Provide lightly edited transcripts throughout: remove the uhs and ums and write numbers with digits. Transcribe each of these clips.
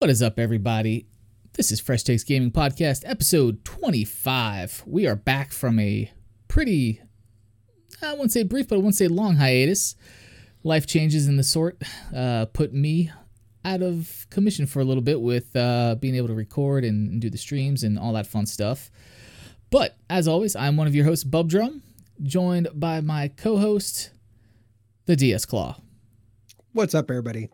What is up, everybody? This is Fresh Takes Gaming Podcast, episode 25. We are back from a pretty, I wouldn't say brief, but I wouldn't say long hiatus. Life changes in the sort put me out of commission for a little bit with being able to record and do the streams and all that fun stuff. But as always, I'm one of your hosts, Bub Drum, joined by my co-host, the DS Claw. What's up, everybody?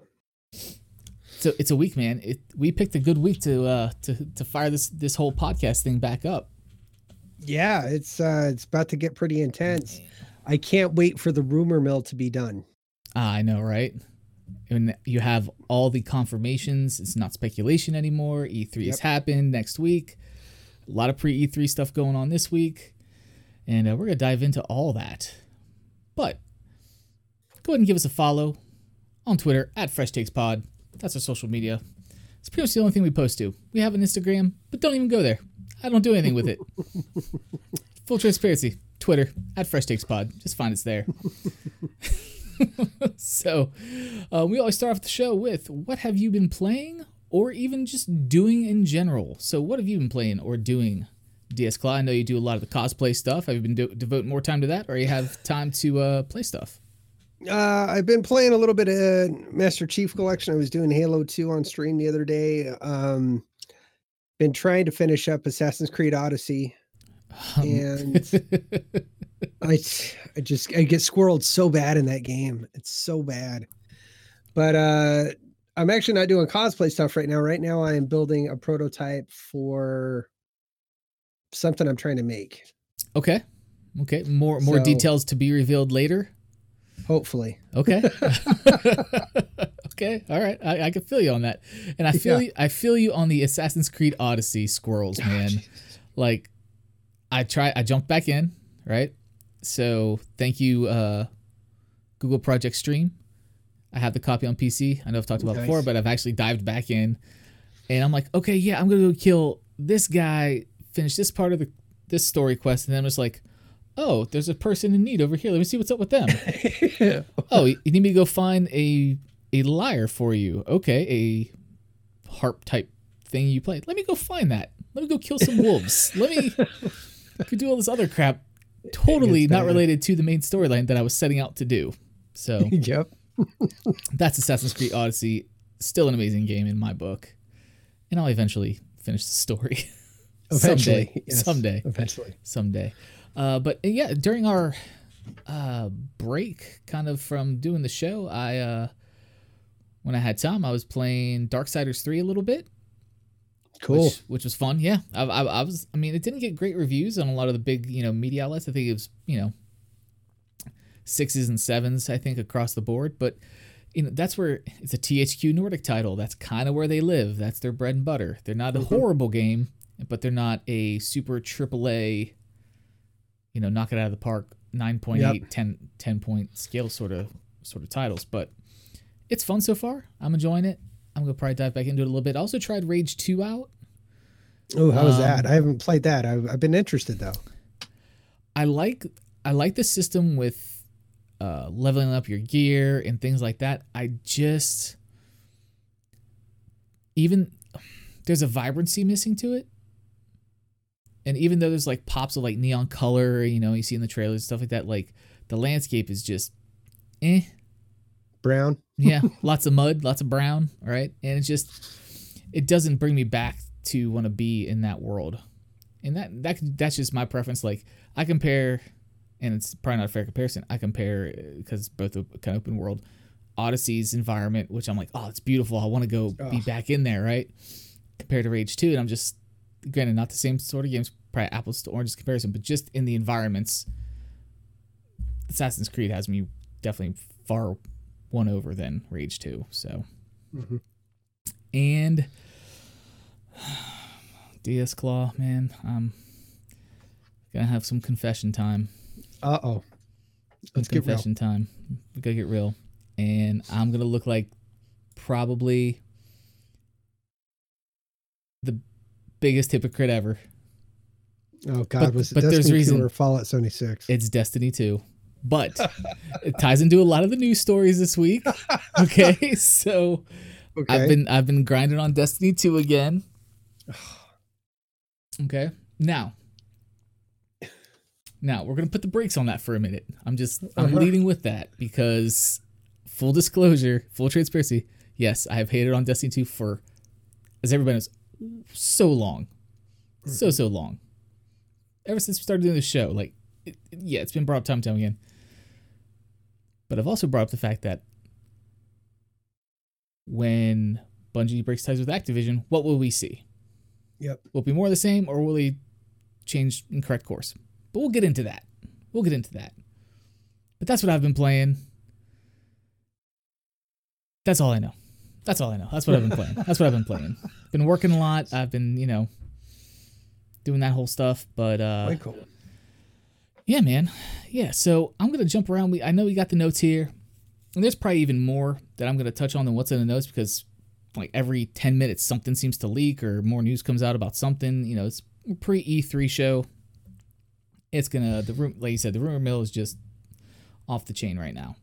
So it's a week, man. We picked a good week to fire this whole podcast thing back up. Yeah, it's about to get pretty intense. I can't wait for the rumor mill to be done. I know, right? And you have all the confirmations. It's not speculation anymore. E3 has happened next week. A lot of pre-E3 stuff going on this week. And we're going to dive into all that. But go ahead and give us a follow on Twitter at FreshTakesPod. That's our social media. It's pretty much the only thing we post to. We have an Instagram, but don't even go there. I don't do anything with it. Full transparency. Twitter, at Fresh Takes Pod. Just find us there. So we always start off the show with, what have you been playing or even just doing in general? So what have you been playing or doing, DS Claw? I know you do a lot of the cosplay stuff. Have you been devoting more time to that, or you have time to play stuff? I've been playing a little bit of Master Chief Collection. I was doing Halo 2 on stream the other day. Been trying to finish up Assassin's Creed Odyssey. And I get squirreled so bad in that game. It's so bad. But I'm actually not doing cosplay stuff right now. Right now I am building a prototype for something I'm trying to make. Okay. Okay. More details to be revealed later. Hopefully. Okay. Okay. All right. I can feel you on that. And I feel you. I feel you on the Assassin's Creed Odyssey squirrels, man. Jesus. Like I jumped back in. Right. So thank you. Google Project Stream. I have the copy on PC. I know I've talked about it before, but I've actually dived back in and I'm like, okay, yeah, I'm going to go kill this guy, finish this part of this story quest. And then I'm just like, oh, there's a person in need over here. Let me see what's up with them. Yeah. Oh, you need me to go find a lyre for you. Okay, a harp type thing you played. Let me go find that. Let me go kill some wolves. Let me do all this other crap totally not related to the main storyline that I was setting out to do. So yep. That's Assassin's Creed Odyssey. Still an amazing game in my book. And I'll eventually finish the story. Eventually. Someday. But yeah, during our break kind of from doing the show, I when I had time, I was playing Darksiders 3 a little bit. Cool. Which was fun. Yeah. I mean, it didn't get great reviews on a lot of the big, media outlets. I think it was, 6s and 7s, I think, across the board. But, that's where it's a THQ Nordic title. That's kind of where they live. That's their bread and butter. They're not a horrible game, but they're not a super AAA, knock it out of the park, 9.8, 10-point scale sort of titles. But it's fun so far. I'm enjoying it. I'm going to probably dive back into it a little bit. I also tried Rage 2 out. Oh, how was that? I haven't played that. I've been interested, though. I like the system with leveling up your gear and things like that. There's a vibrancy missing to it. And even though there's like pops of like neon color, you see in the trailers and stuff like that, like the landscape is just brown. Yeah. Lots of mud, lots of brown. All right. And it doesn't bring me back to want to be in that world. And that's just my preference. Like I compare, and it's probably not a fair comparison. I compare, because it's both a kind of open world, Odyssey's environment, which I'm like, oh, it's beautiful. I want to go be back in there. Right. Compared to Rage 2. And I'm just, granted, not the same sort of games, probably apples to oranges comparison, but just in the environments, Assassin's Creed has me definitely far one over than Rage 2. So, and DS Claw, man, I'm gonna have some confession time. Let's get real. Confession time. We gotta get real, and I'm gonna look like probably the biggest hypocrite ever. Oh God, was it Destiny 2 or Fallout 76? It's Destiny 2, but it ties into a lot of the news stories this week. Okay, so Okay. I've been grinding on Destiny 2 again. Okay. Now we're gonna put the brakes on that for a minute. I'm leading with that because full disclosure, full transparency. Yes, I have hated on Destiny 2 for, as everybody knows, so long. So long. Ever since we started doing the show, it's been brought up time and time again. But I've also brought up the fact that when Bungie breaks ties with Activision, what will we see? Yep. Will it be more of the same, or will he change and correct course? But we'll get into that. But that's what I've been playing. That's all I know. That's what I've been playing. Been working a lot. I've been, doing that whole stuff. But very cool. Yeah, man. Yeah. So I'm gonna jump around. I know we got the notes here, and there's probably even more that I'm gonna touch on than what's in the notes because, every 10 minutes something seems to leak or more news comes out about something. It's a pre-E3 show. It's gonna the rumor mill is just off the chain right now.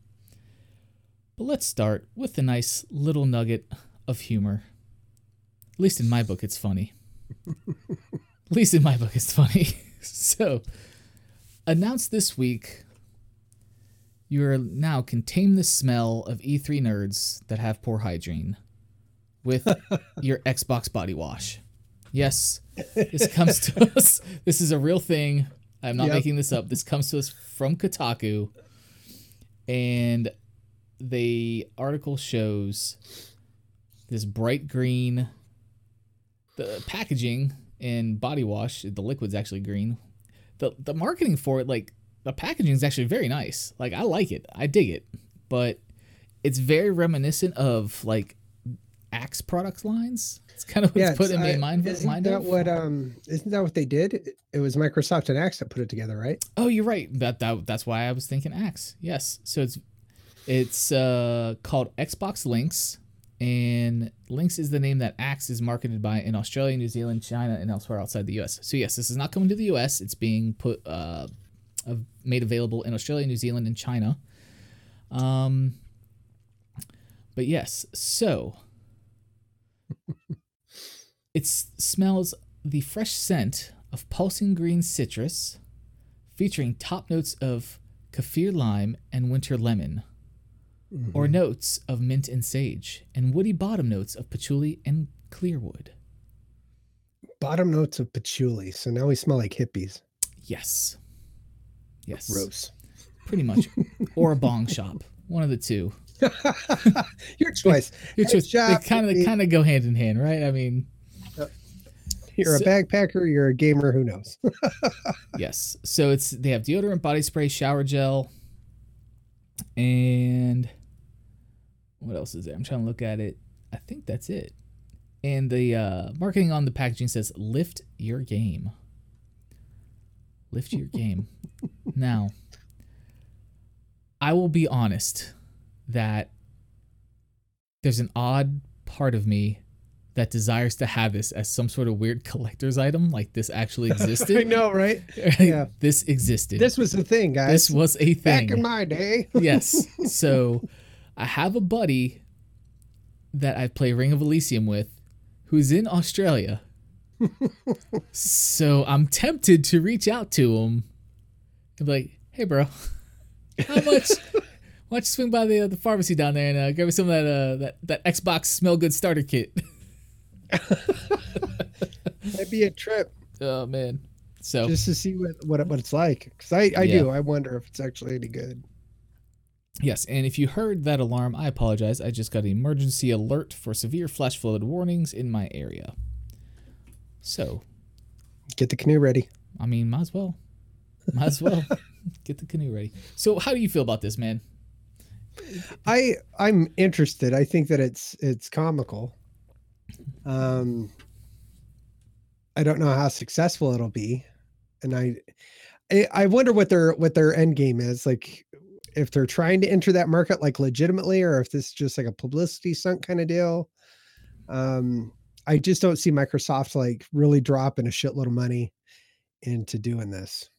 But let's start with a nice little nugget of humor. At least in my book, it's funny. So, announced this week, you are now can tame the smell of E3 nerds that have poor hygiene with your Xbox body wash. Yes, this comes to us. This is a real thing. I'm not making this up. This comes to us from Kotaku. And the article shows this bright green, the packaging and body wash, the liquid's actually green. The marketing for it, the packaging is actually very nice. I like it. I dig it. But it's very reminiscent of, Axe product lines. It's kind of what's put in my mind. Isn't that what they did? It was Microsoft and Axe that put it together, right? Oh, you're right. That's why I was thinking Axe. Yes. So it's called Xbox Lynx, and Lynx is the name that Axe is marketed by in Australia, New Zealand, China, and elsewhere outside the U.S. So yes, this is not coming to the U.S. It's being put made available in Australia, New Zealand, and China. But yes, so it smells the fresh scent of pulsing green citrus, featuring top notes of kaffir lime and winter lemon. Mm-hmm. Or notes of mint and sage, and woody bottom notes of patchouli and clearwood. Bottom notes of patchouli. So now we smell like hippies. Yes. Gross. Pretty much. Or a bong shop. One of the two. Your choice. Your choice. They kind of go hand in hand, right? I mean, you're a backpacker, you're a gamer, who knows? Yes. So they have deodorant, body spray, shower gel, and what else is there? I'm trying to look at it. I think that's it. And the marketing on the packaging says, lift your game. Now, I will be honest that there's an odd part of me that desires to have this as some sort of weird collector's item. This actually existed. I know, right? Yeah. This existed. This was a thing, guys. This was a thing. Back in my day. Yes. So I have a buddy that I play Ring of Elysium with who's in Australia. So I'm tempted to reach out to him and be like, hey, bro, how much... Why don't you swing by the pharmacy down there and grab me some of that Xbox Smell Good Starter Kit. That'd be a trip. Oh man! So just to see what it's like, because I do. I wonder if it's actually any good. Yes, and if you heard that alarm, I apologize. I just got an emergency alert for severe flash flood warnings in my area. So, get the canoe ready. I mean, might as well get the canoe ready. So, how do you feel about this, man? I'm interested. I think that it's comical. I don't know how successful it'll be, and I wonder what their end game is. If they're trying to enter that market legitimately, or if this is just a publicity stunt kind of deal. I just don't see Microsoft really dropping a shitload of money into doing this.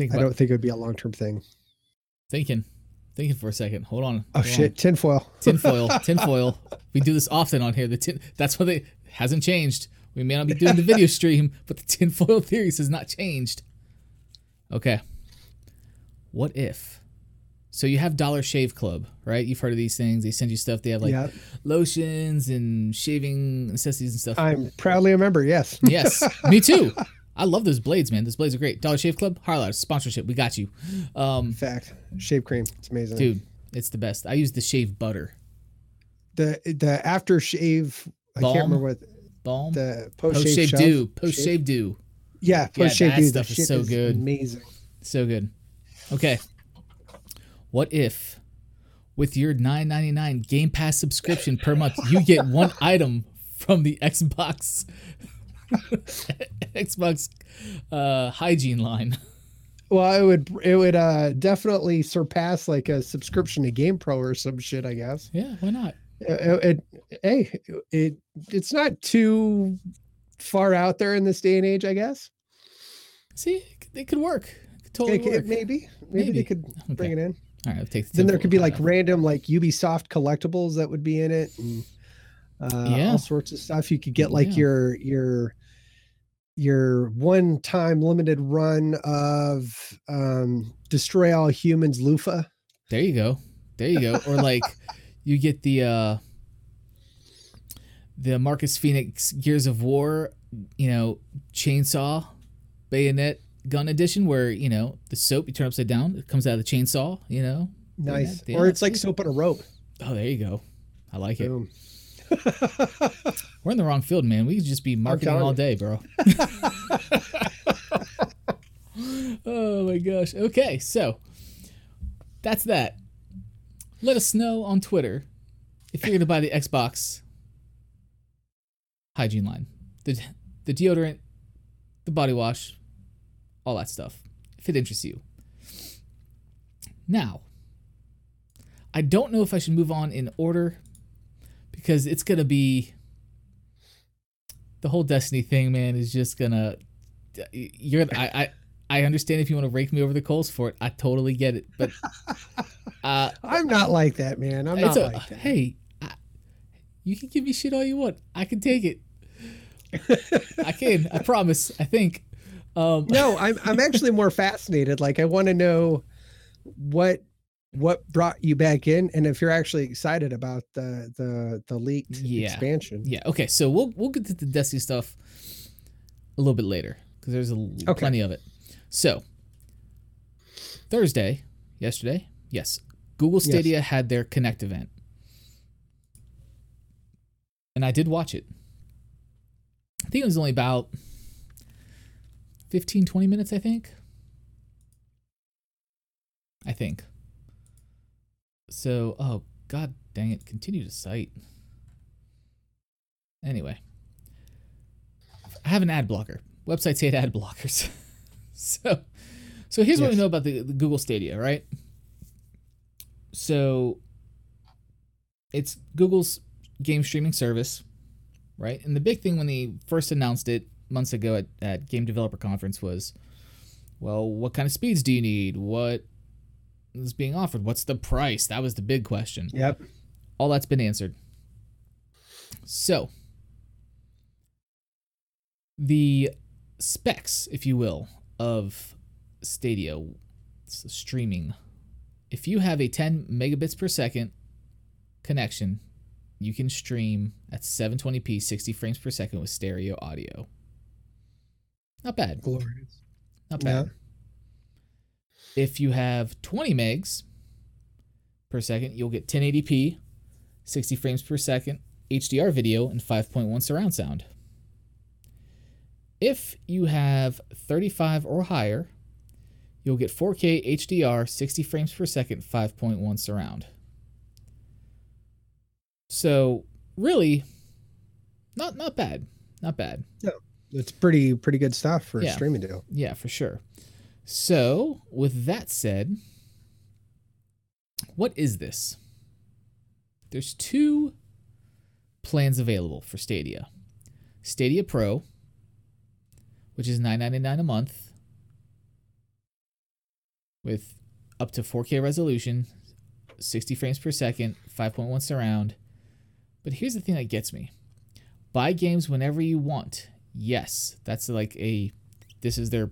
I don't think it would be a long term thing. thinking for a second. Hold on. Oh, shit. Tinfoil. We do this often on here. That's what hasn't changed. We may not be doing the video stream, but the tinfoil theories has not changed. Okay. What if? So you have Dollar Shave Club, right? You've heard of these things. They send you stuff. They have like lotions and shaving accessories and stuff. I'm proudly a member, yes. Yes. Me too. I love those blades, man. Those blades are great. Dollar Shave Club, Harlow, sponsorship. We got you. Fact. Shave cream. It's amazing. Dude, it's the best. I use the shave butter. The after shave, balm? I can't remember what. Balm? The post-shave dew. Post-shave dew. Yeah, post-shave dew. That stuff is so good. Amazing. So good. Okay. What if with your $9.99 Game Pass subscription per month, you get one item from the Xbox hygiene line? Well, it would definitely surpass like a subscription to GamePro or some shit, I guess. Yeah, why not? It's not too far out there in this day and age, I guess. See, it could work. It could totally work. Maybe they could bring it in. All right, I'll take the then there could be like random like Ubisoft collectibles that would be in it. And, all sorts of stuff. You could get like your one-time limited run of Destroy All Humans Lufa. There you go. Or like you get the Marcus Phoenix Gears of War, chainsaw bayonet gun edition where, the soap you turn upside down, it comes out of the chainsaw, Nice. Or it's like soap on a rope. Oh, there you go. I like it. We're in the wrong field, man. We could just be marketing all day, bro. Oh my gosh. Okay, so that's that. Let us know on Twitter if you're going to buy the Xbox hygiene line, the deodorant, the body wash, all that stuff, if it interests you. Now, I don't know if I should move on in order, because it's going to be, the whole Destiny thing, man, is just going to, I understand if you want to rake me over the coals for it. I totally get it. But I'm not like that, man. I'm not like that. Hey, you can give me shit all you want. I can take it. I promise. I think. No, I'm actually more fascinated. Like, I want to know what brought you back in, and if you're actually excited about the leaked expansion. Yeah, okay, so we'll get to the Destiny stuff a little bit later, because there's plenty of it. So, yesterday, Google Stadia had their Connect event. And I did watch it. I think it was only about 15, 20 minutes, I think. So, oh, god dang it. Continue to cite. Anyway. I have an ad blocker. Websites hate ad blockers. So here's what we know about the Google Stadia, right? So, it's Google's game streaming service, right? And the big thing when they first announced it months ago at Game Developer Conference was, well, what kind of speeds do you need? What is being offered? What's the price? That was the big question. Yep. All that's been answered. So, the specs, if you will, of Stadia, it's the streaming. If you have a 10 megabits per second connection, you can stream at 720p, 60 frames per second with stereo audio. Not bad. Glorious. Not bad. Yeah. If you have 20 megs per second, you'll get 1080p, 60 frames per second, HDR video, and 5.1 surround sound. If you have 35 or higher, you'll get 4K HDR, 60 frames per second, 5.1 surround. So really, not bad. Not bad. No, it's pretty good stuff for a streaming deal. Yeah, for sure. So, with that said, what is this? There's two plans available for Stadia. Stadia Pro, which is $9.99 a month, with up to 4K resolution, 60 frames per second, 5.1 surround. But here's the thing that gets me. Buy games whenever you want. Yes, that's like a... This is their...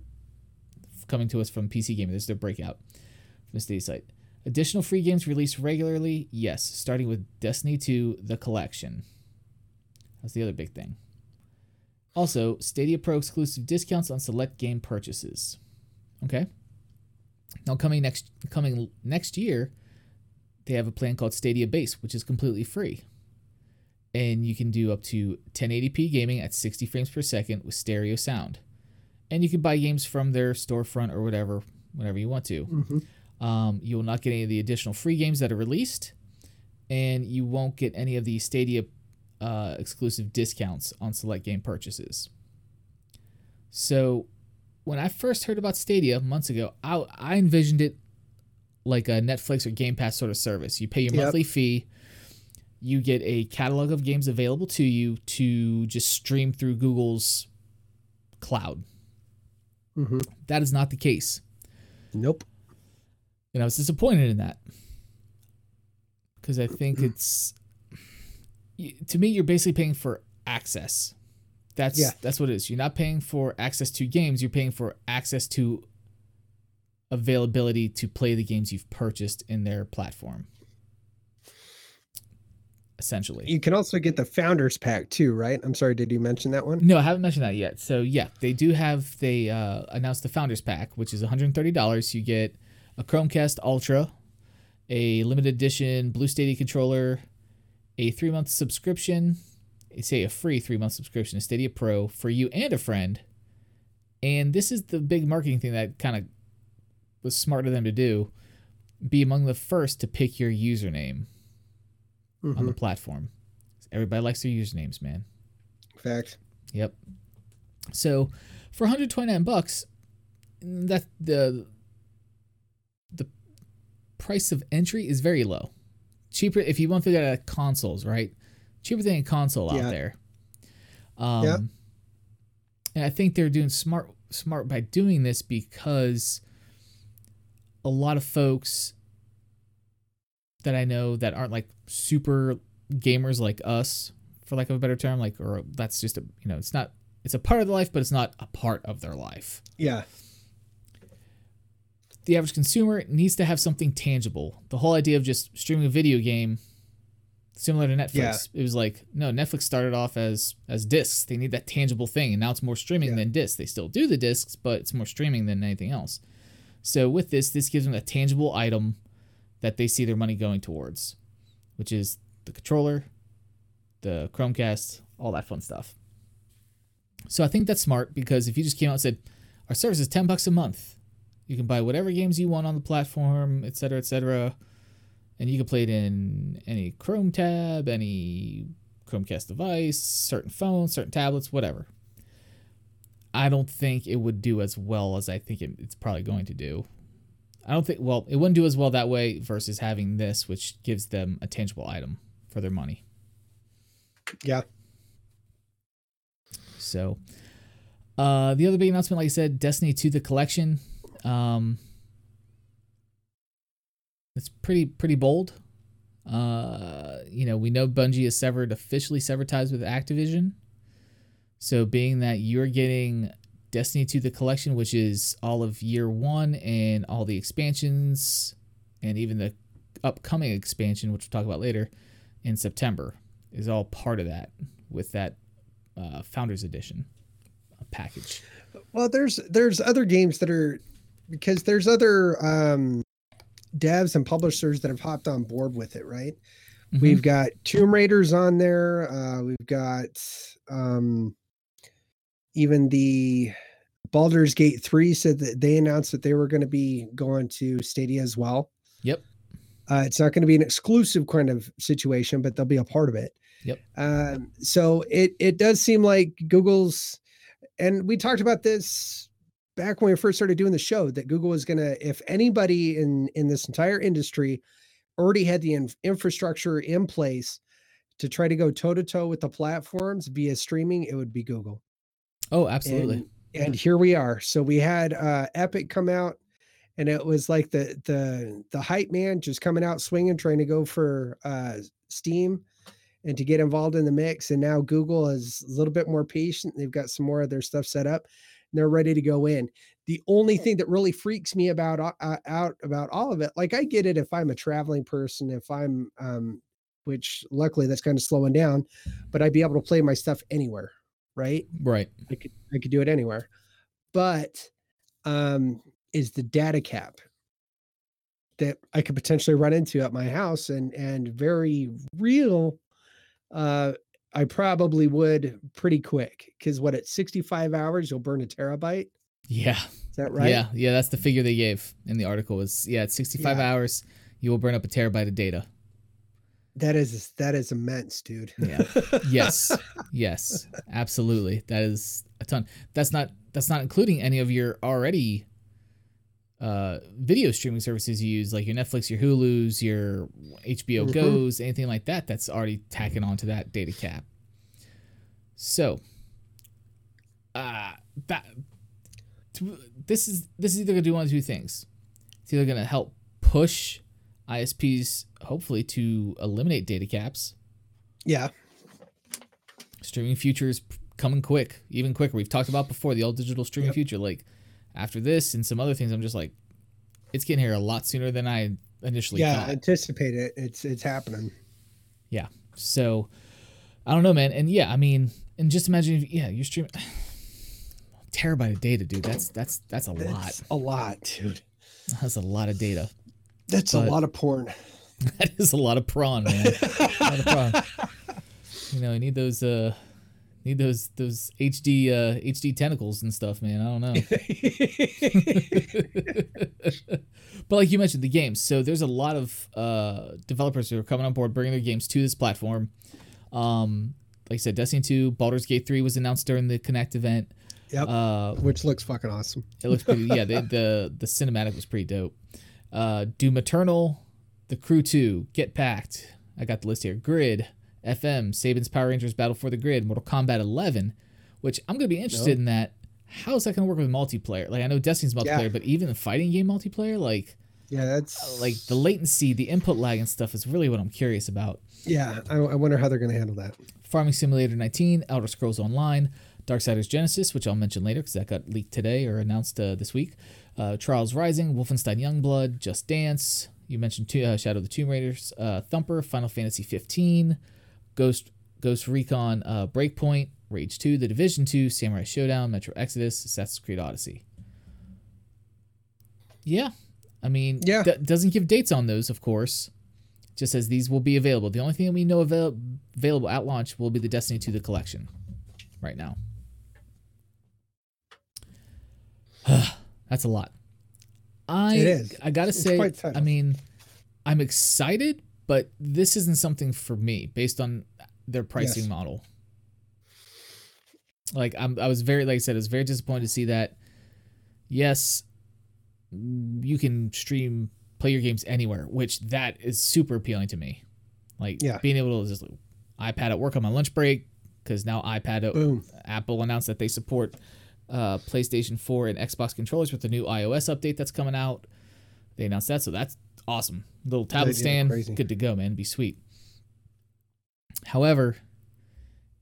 Coming to us from PC Gamer. This is their breakout from the Stadia site. Additional free games released regularly. Yes, starting with Destiny 2, the collection. That's the other big thing. Also, Stadia Pro exclusive discounts on select game purchases. Okay. Now, coming next year, they have a plan called Stadia Base, which is completely free. And you can do up to 1080p gaming at 60 frames per second with stereo sound. And you can buy games from their storefront or whatever, whenever you want to. Mm-hmm. You will not get any of the additional free games that are released. And you won't get any of the Stadia exclusive discounts on select game purchases. So... When I first heard about Stadia months ago, I envisioned it like a Netflix or Game Pass sort of service. You pay your monthly fee, you get a catalog of games available to you to just stream through Google's cloud. Mm-hmm. That is not the case. Nope. And I was disappointed in that because I think it's... To me, you're basically paying for access. That's what it is. You're not paying for access to games. You're paying for access to availability to play the games you've purchased in their platform. Essentially. You can also get the Founders Pack too, right? I'm sorry, did you mention that one? No, I haven't mentioned that yet. So yeah, they announced the Founders Pack, which is $130. You get a Chromecast Ultra, a limited edition Blue Stadia controller, a 3-month subscription... Say a free 3-month subscription to Stadia Pro for you and a friend. And this is the big marketing thing that kind of was smart of them to do. Be among the first to pick your username on the platform. Everybody likes their usernames, man. Fact. Yep. So for $129, that the price of entry is very low. Cheaper if you want to go to consoles, right? Cheaper than a console out there. And I think they're doing smart by doing this because a lot of folks that I know that aren't like super gamers like us, for lack of a better term, like, or that's just a, you know, it's a part of their life, but it's not a part of their life. Yeah. The average consumer needs to have something tangible. The whole idea of just streaming a video game, similar to Netflix. Yeah. It was like, no, Netflix started off as discs. They need that tangible thing, and now it's more streaming than discs. They still do the discs, but it's more streaming than anything else. So with this gives them a tangible item that they see their money going towards, which is the controller, the Chromecast, all that fun stuff. So I think that's smart, because if you just came out and said, our service is $10 a month. You can buy whatever games you want on the platform, et cetera, et cetera. And you can play it in any Chrome tab, any Chromecast device, certain phones, certain tablets, whatever. I don't think it would do as well as I think it's probably going to do. It wouldn't do as well that way versus having this, which gives them a tangible item for their money. Yeah. So, the other big announcement, like I said, Destiny 2, the collection. It's pretty bold. We know Bungie has officially severed ties with Activision. So being that you're getting Destiny 2, the collection, which is all of year one and all the expansions and even the upcoming expansion, which we'll talk about later in September, is all part of that with that Founders Edition package. Well, there's other games that are, because there's other... devs and publishers that have hopped on board with it, right? Mm-hmm. We've got Tomb Raiders on there. We've got even the Baldur's Gate 3 said that they announced that they were going to be going to Stadia as well. Yep. It's not going to be an exclusive kind of situation, but they'll be a part of it. Yep. So it does seem like Google's, and we talked about this back when we first started doing the show, that Google was going to, if anybody in this entire industry already had the infrastructure in place to try to go toe-to-toe with the platforms via streaming, it would be Google. Oh, absolutely. And here we are. So we had Epic come out and it was like the hype man just coming out swinging, trying to go for Steam and to get involved in the mix. And now Google is a little bit more patient. They've got some more of their stuff set up, and they're ready to go in. The only thing that really freaks me out about all of it, like I get it if I'm a traveling person, if I'm, which luckily that's kind of slowing down, but I'd be able to play my stuff anywhere. Right. I could do it anywhere, but is the data cap that I could potentially run into at my house, and very real. I probably would pretty quick, because what, at 65 hours, you'll burn a terabyte. Yeah. Is that right? Yeah. That's the figure they gave in the article was, at 65 hours, you will burn up a terabyte of data. That is immense, dude. Yeah. Yes. Absolutely. That is a ton. That's not including any of your already video streaming services you use, like your Netflix, your Hulus, your HBO Go's, anything like that. That's already tacking onto that data cap. So, this is either gonna do one of two things. It's either gonna help push ISPs, hopefully, to eliminate data caps. Yeah. Streaming future is coming quick, even quicker. We've talked about before the all digital streaming future. Like after this and some other things, I'm just like, it's getting here a lot sooner than I initially thought. Yeah, anticipate it. It's happening. Yeah. So I don't know, man. And yeah, I mean, and just imagine, you're streaming terabyte of data, dude. That's a lot. That's a lot, dude. That's a lot of data. That's a lot of porn. That is a lot of prawn, man. A lot of prawn. You know, I need those those HD tentacles and stuff, man. I don't know. But like you mentioned, the games. So there's a lot of developers who are coming on board, bringing their games to this platform. Like I said, Destiny 2, Baldur's Gate 3 was announced during the Connect event. Yep. Which looks fucking awesome. It looks pretty. Yeah, the cinematic was pretty dope. Doom Eternal, The Crew 2, Get Packed. I got the list here. Grid, FM, Saban's Power Rangers Battle for the Grid, Mortal Kombat 11, which I'm going to be interested in that. How is that going to work with multiplayer? Like, I know Destiny's multiplayer, but even the fighting game multiplayer, like, that's like the latency, the input lag and stuff is really what I'm curious about. Yeah, I wonder how they're going to handle that. Farming Simulator 19, Elder Scrolls Online, Darksiders Genesis, which I'll mention later because that got leaked today or announced this week. Trials Rising, Wolfenstein Youngblood, Just Dance. You mentioned Shadow of the Tomb Raiders, Thumper, Final Fantasy 15, Ghost Recon Breakpoint, Rage 2, The Division 2, Samurai Showdown, Metro Exodus, Assassin's Creed Odyssey. Yeah. I mean, doesn't give dates on those, of course. Just says these will be available. The only thing that we know available at launch will be the Destiny 2 The Collection right now. That's a lot. It is. I gotta say, I mean, I'm excited, but this isn't something for me based on their pricing model. Like I was very disappointed to see that. Yes, you can stream, play your games anywhere, which that is super appealing to me. Like being able to just iPad at work on my lunch break, because now Apple announced that they support PlayStation 4 and Xbox controllers with the new iOS update that's coming out. They announced that, so that's awesome. Little tablet stand, crazy. Good to go, man. Be sweet. However,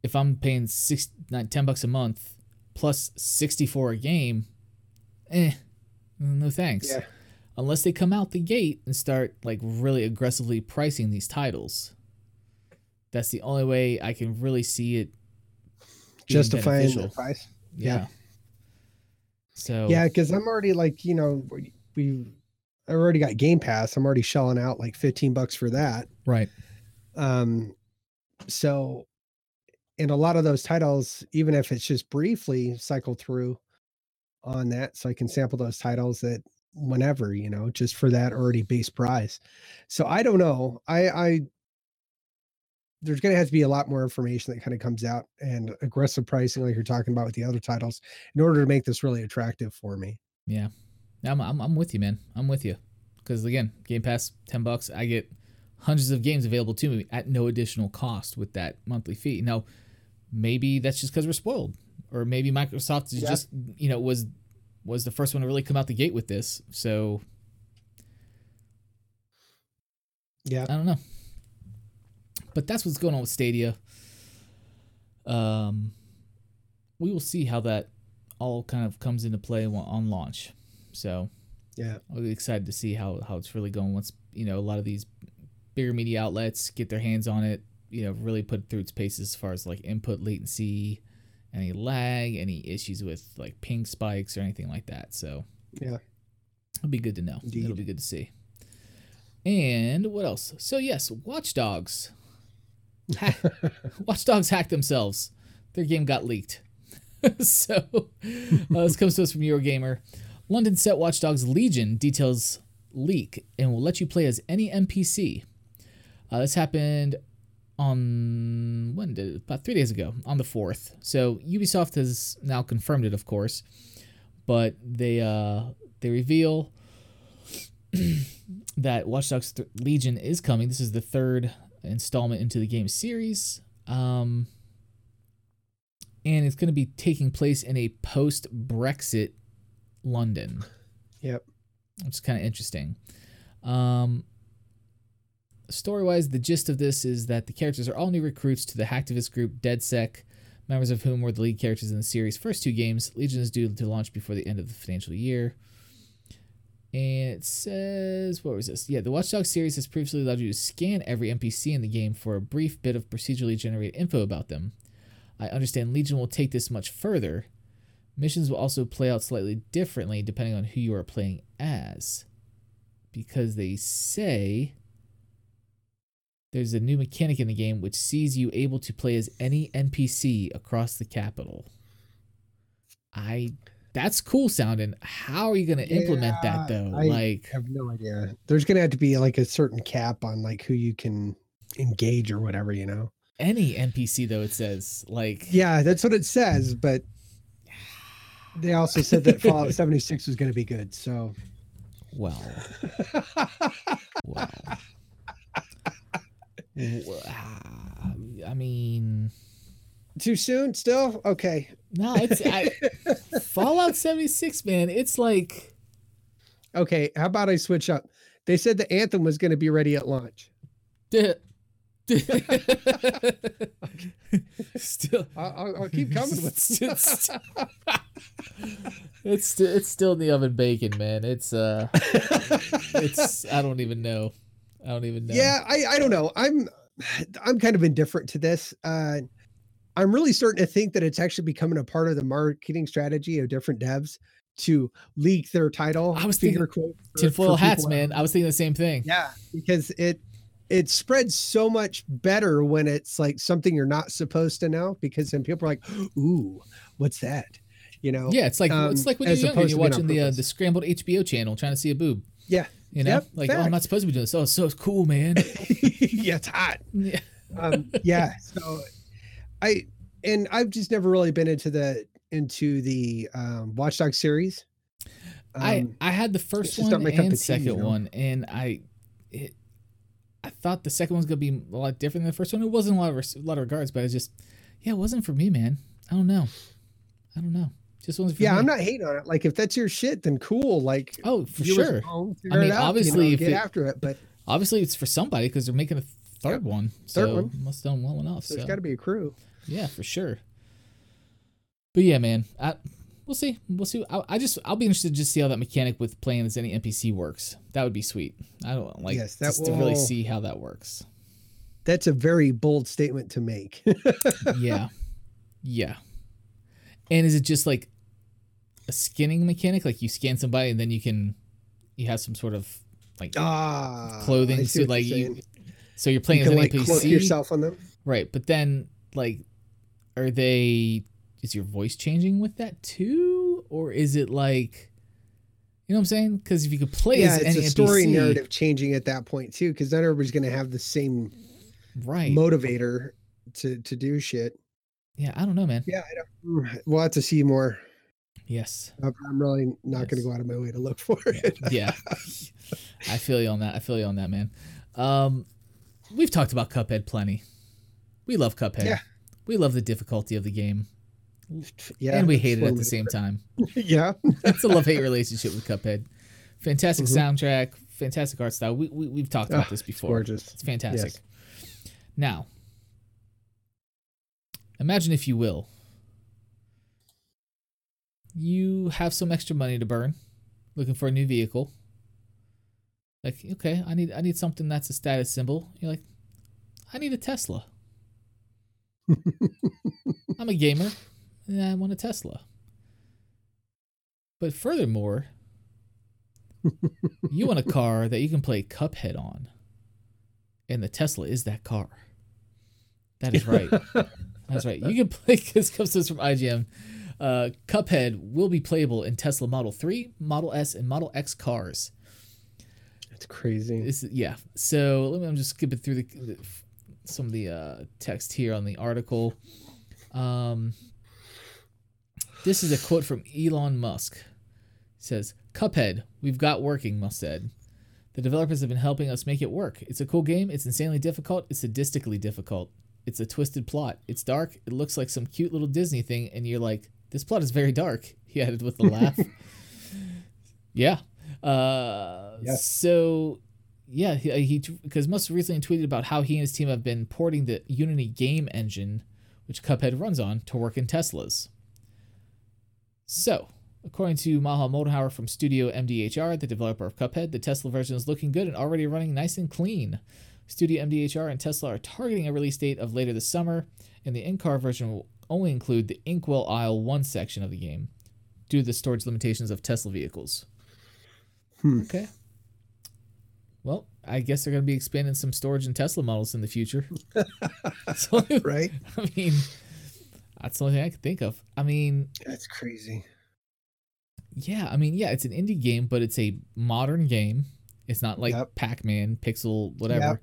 if I'm paying $10 a month plus $64 a game, no thanks. Yeah. Unless they come out the gate and start like really aggressively pricing these titles. That's the only way I can really see it justifying the price. Yeah. So because I'm already like, I already got Game Pass. I'm already shelling out like $15 for that. Right. So in a lot of those titles, even if it's just briefly cycle through on that, so I can sample those titles that whenever, just for that already base price. So I don't know. I there's going to have to be a lot more information that kind of comes out and aggressive pricing like you're talking about with the other titles in order to make this really attractive for me. Yeah. I'm with you, man. I'm with you. Because again, Game Pass, $10, I get hundreds of games available to me at no additional cost with that monthly fee. Now, maybe that's just because we're spoiled, or maybe Microsoft is just, was was the first one to really come out the gate with this. So yeah, I don't know. But that's what's going on with Stadia. We will see how that all kind of comes into play on launch. So yeah, I'll be excited to see how it's really going once, you know, a lot of these bigger media outlets get their hands on it, you know, really put it through its paces as far as like input latency, any lag, any issues with like ping spikes or anything like that. So yeah, it'll be good to know. Indeed. It'll be good to see. And what else? So yes, Watch Dogs. Watch Dogs hacked themselves. Their game got leaked. So this comes to us from Eurogamer. London set Watch Dogs Legion details leak and will let you play as any NPC. This happened on about 3 days ago, on the 4th. So Ubisoft has now confirmed it, of course, but they reveal that Watch Dogs Legion is coming. This is the third installment into the game series, and it's going to be taking place in a post-Brexit London. Yep, which is kind of interesting. Story-wise, the gist of this is that the characters are all new recruits to the hacktivist group DedSec, members of whom were the lead characters in the series' first two games. Legion is due to launch before the end of the financial year. And it says, what was this? Yeah, the Watch Dogs series has previously allowed you to scan every NPC in the game for a brief bit of procedurally generated info about them. I understand Legion will take this much further. Missions will also play out slightly differently depending on who you are playing as, because they say there's a new mechanic in the game which sees you able to play as any NPC across the capital. That's cool sounding. How are you going to implement that though? I have no idea. There's going to have to be like a certain cap on like who you can engage or whatever, you know. Any NPC though, it says. Like, yeah, that's what it says, but they also said that Fallout 76 was going to be good, so well. I mean, too soon still? Okay. No, Fallout 76, man. It's like, okay, how about I switch up? They said the Anthem was going to be ready at launch. Still, I'll keep coming with it's still in the oven baking, man. It's I don't even know. Yeah, I don't know. I'm kind of indifferent to this. I'm really starting to think that it's actually becoming a part of the marketing strategy of different devs to leak their title. I was thinking tinfoil hats, man. I was thinking the same thing. Yeah, because it spreads so much better when it's like something you're not supposed to know, because then people are like, "Ooh, what's that?" You know? Yeah, it's like when you're young and you're watching the scrambled HBO channel trying to see a boob. Yeah. You know, yep, like, I'm not supposed to be doing this. Oh, it's so cool, man. Yeah, it's hot. Yeah. So I've just never really been into the Watch Dogs series. I had the first one and the second one, and I thought the second one's going to be a lot different than the first one. It wasn't a lot of regards, but it's just, it wasn't for me, man. I don't know. Just wasn't for me. I'm not hating on it. Like, if that's your shit, then cool. Like, oh, for sure. I mean, obviously, get after it, but obviously it's for somebody because they're making a third one. So must have done well enough. So there's got to be a crew. Yeah, for sure. But yeah, man, we'll see. I'll be interested to just see how that mechanic with playing as any NPC works. That would be sweet. I don't like just to really see how that works. That's a very bold statement to make. Yeah. And is it just like a skinning mechanic? Like you scan somebody and then you have some sort of like clothing suit, like so you're playing as an NPC. Cloak yourself on them. Right, but then like, is your voice changing with that too? Or is it like, you know what I'm saying? Because if you could play as any NPC. Yeah, it's a story narrative changing at that point too, because not everybody's going to have the same motivator to do shit. Yeah, I don't know, man. Yeah, we'll have to see more. Yes. I'm really not going to go out of my way to look for it. Yeah. I feel you on that, man. We've talked about Cuphead plenty. We love Cuphead. Yeah. We love the difficulty of the game. Yeah, and we hate it at the same time. Yeah. It's a love-hate relationship with Cuphead. Fantastic soundtrack, fantastic art style. We've talked about this before. It's gorgeous. It's fantastic. Yes. Now, imagine if you will, you have some extra money to burn, looking for a new vehicle. Like, okay, I need something that's a status symbol. You're like, I need a Tesla. I'm a gamer, and I want a Tesla. But furthermore, you want a car that you can play Cuphead on, and the Tesla is that car. That is right. That's right. You can play, this comes from IGN, Cuphead will be playable in Tesla Model 3, Model S, and Model X cars. That's crazy. Yeah. So I'm just skipping through some of the text here on the article. This is a quote from Elon Musk. It says, Cuphead, we've got working, Musk said. The developers have been helping us make it work. It's a cool game. It's insanely difficult. It's sadistically difficult. It's a twisted plot. It's dark. It looks like some cute little Disney thing. And you're like, this plot is very dark, he added with a laugh. Yeah. So, yeah, because Musk recently tweeted about how he and his team have been porting the Unity game engine, which Cuphead runs on, to work in Teslas. So, according to Maha Moldenhauer from Studio MDHR, the developer of Cuphead, the Tesla version is looking good and already running nice and clean. Studio MDHR and Tesla are targeting a release date of later this summer, and the in-car version will only include the Inkwell Aisle 1 section of the game, due to the storage limitations of Tesla vehicles. Okay. Well, I guess they're going to be expanding some storage in Tesla models in the future. Right? I mean, that's the only thing I can think of. I mean... That's crazy. Yeah, I mean, yeah, it's an indie game, but it's a modern game. It's not like Pac-Man, Pixel, whatever. Yep.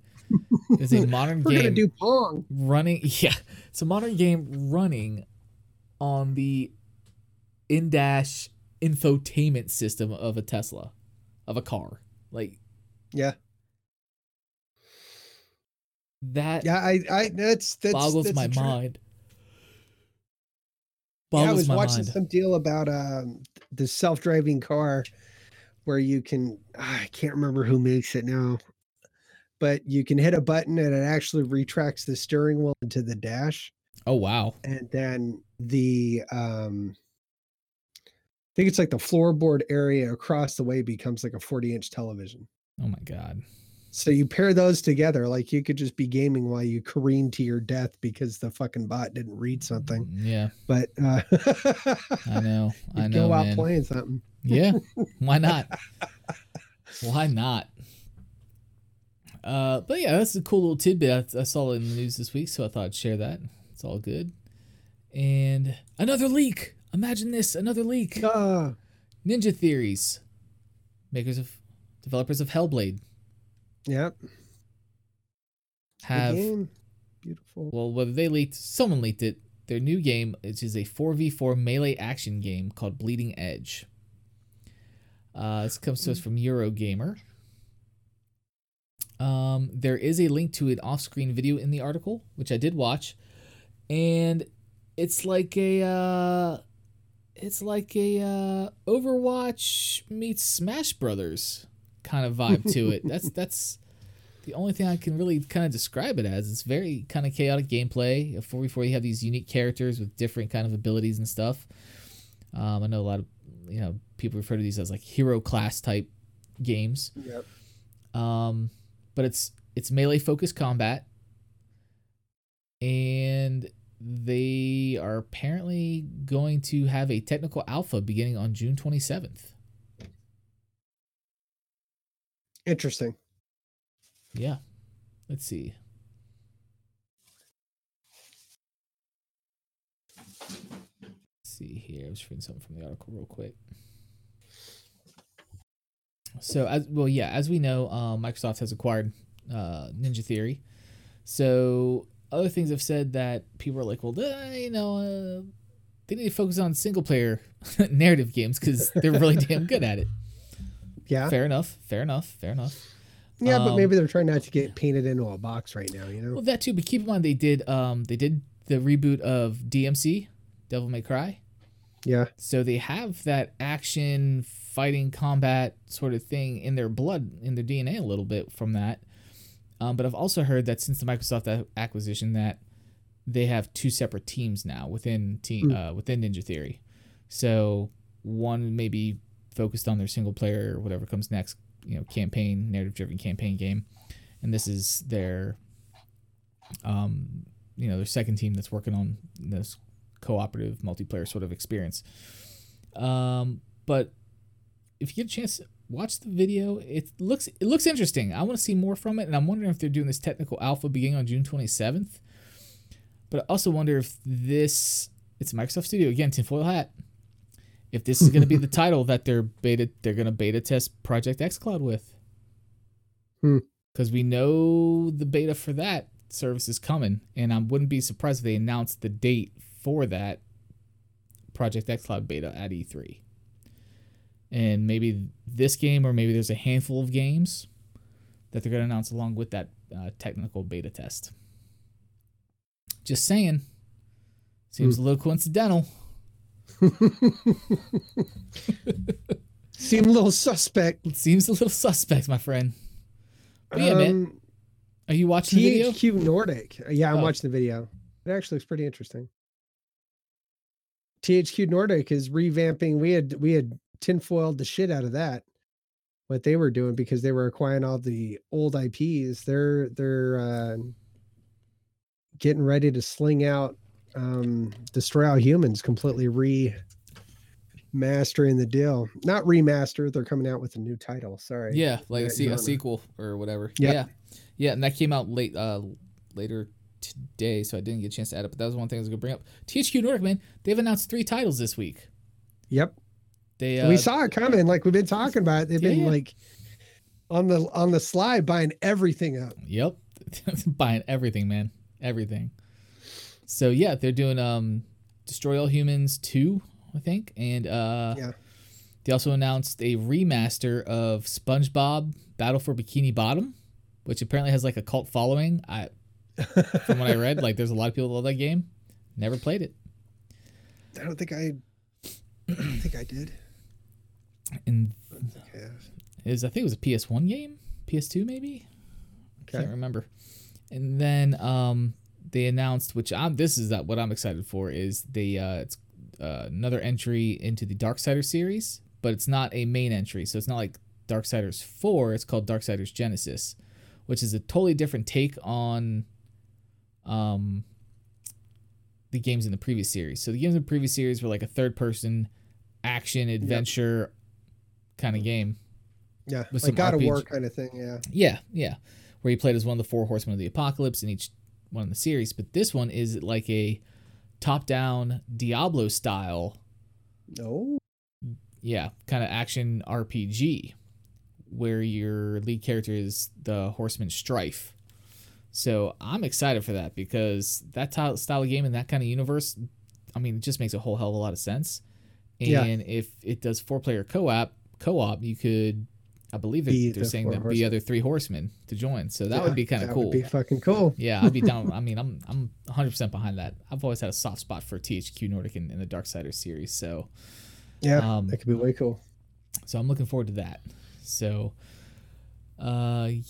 It's a modern game. We're going to do Pong. It's a modern game running on the in-dash infotainment system of a Tesla, of a car. Like, yeah. That that's boggles my mind. I was watching some deal about the self-driving car where you can, I can't remember who makes it now, but you can hit a button and it actually retracts the steering wheel into the dash. Oh, wow. And then the, I think it's like the floorboard area across the way becomes like a 40-inch television. Oh my God. So you pair those together, like you could just be gaming while you careen to your death because the fucking bot didn't read something. Yeah. But I know. Go out playing something. Yeah. Why not? Why not? But yeah, that's a cool little tidbit I saw in the news this week, so I thought I'd share that. It's all good. And another leak. Imagine this, another leak. Ninja Theories, developers of Hellblade. Yep. Have game. Beautiful. Well, whether they leaked, someone leaked it. Their new game, which is a 4v4 melee action game called Bleeding Edge. This comes to us from Eurogamer. There is a link to an off-screen video in the article, which I did watch, and it's like a Overwatch meets Smash Brothers kind of vibe to it. That's the only thing I can really kind of describe it as. It's very kind of chaotic gameplay. 4v4, you have these unique characters with different kind of abilities and stuff. I know a lot of people refer to these as like hero class type games. Yep. But it's melee focused combat, and they are apparently going to have a technical alpha beginning on June 27th. Interesting. Yeah. Let's see. Here, I was reading something from the article real quick. So, as we know, Microsoft has acquired Ninja Theory. So, other things have said that people are like, well, they need to focus on single player narrative games because they're really damn good at it. Yeah. Fair enough. Yeah, but maybe they're trying not to get painted into a box right now. Well, that too. But keep in mind, they did the reboot of DMC. Devil May Cry. Yeah. So they have that action, fighting, combat sort of thing in their blood, in their DNA a little bit from that. But I've also heard that since the Microsoft acquisition that they have two separate teams now within Ninja Theory. So one may be focused on their single player or whatever comes next, you know, campaign, narrative-driven campaign game. And this is their, you know, their second team that's working on this cooperative multiplayer sort of experience. But if you get a chance, watch the video. It looks interesting. I want to see more from it, and I'm wondering if they're doing this technical alpha beginning on June 27th. But I also wonder if this, it's Microsoft Studio again, tinfoil hat. If this is going to be the title that they're going to beta test Project xCloud with, because we know the beta for that service is coming, and I wouldn't be surprised if they announced the date for that Project xCloud beta at E3. And maybe this game, or maybe there's a handful of games that they're going to announce along with that technical beta test. Just saying. Seems a little coincidental. Seems a little suspect. It seems a little suspect, my friend. But yeah, man. Are you watching the video? THQ Nordic. Yeah, I'm watching the video. It actually looks pretty interesting. THQ Nordic is revamping. We had tinfoiled the shit out of that, what they were doing, because they were acquiring all the old IPs. They're getting ready to sling out Destroy All Humans, completely remastering the deal. Not remastered, they're coming out with a new title. Sorry. Yeah, like a sequel or whatever. Yep. Yeah, and that came out late later today, so I didn't get a chance to add it, but that was one thing I was gonna bring up. THQ Nordic, man, they've announced 3 titles this week. Yep. They, we saw it coming, like we've been talking about it. They've been like on the slide buying everything up. Yep. Buying everything, man. Everything. So yeah, they're doing Destroy All Humans 2, I think. And they also announced a remaster of SpongeBob Battle for Bikini Bottom, which apparently has like a cult following. From what I read, like there's a lot of people that love that game. Never played it. I don't think I did. And I think it was a PS1 game, PS2 maybe. Okay. Can't remember. And then they announced, what I'm excited for is it's another entry into the Darksiders series, but it's not a main entry, so it's not like Darksiders 4. It's called Darksiders Genesis, which is a totally different take on the games in the previous series. So the games in the previous series were like a third-person action adventure kind of game. Yeah, like God of War kind of thing. Yeah. Yeah, where you played as one of the four horsemen of the apocalypse in each one in the series. But this one is like a top-down Diablo style. No. Yeah, kind of action RPG, where your lead character is the horseman Strife. So I'm excited for that, because that style of game and that kind of universe, I mean, it just makes a whole hell of a lot of sense. And if it does 4-player co-op, you could, I believe they're saying there'd be other 3 horsemen to join. So that would be kind of cool. That would be fucking cool. Yeah, I'd be down. I mean, I'm 100% behind that. I've always had a soft spot for THQ Nordic in the Darksiders series. So yeah, that could be way cool. So I'm looking forward to that. So there's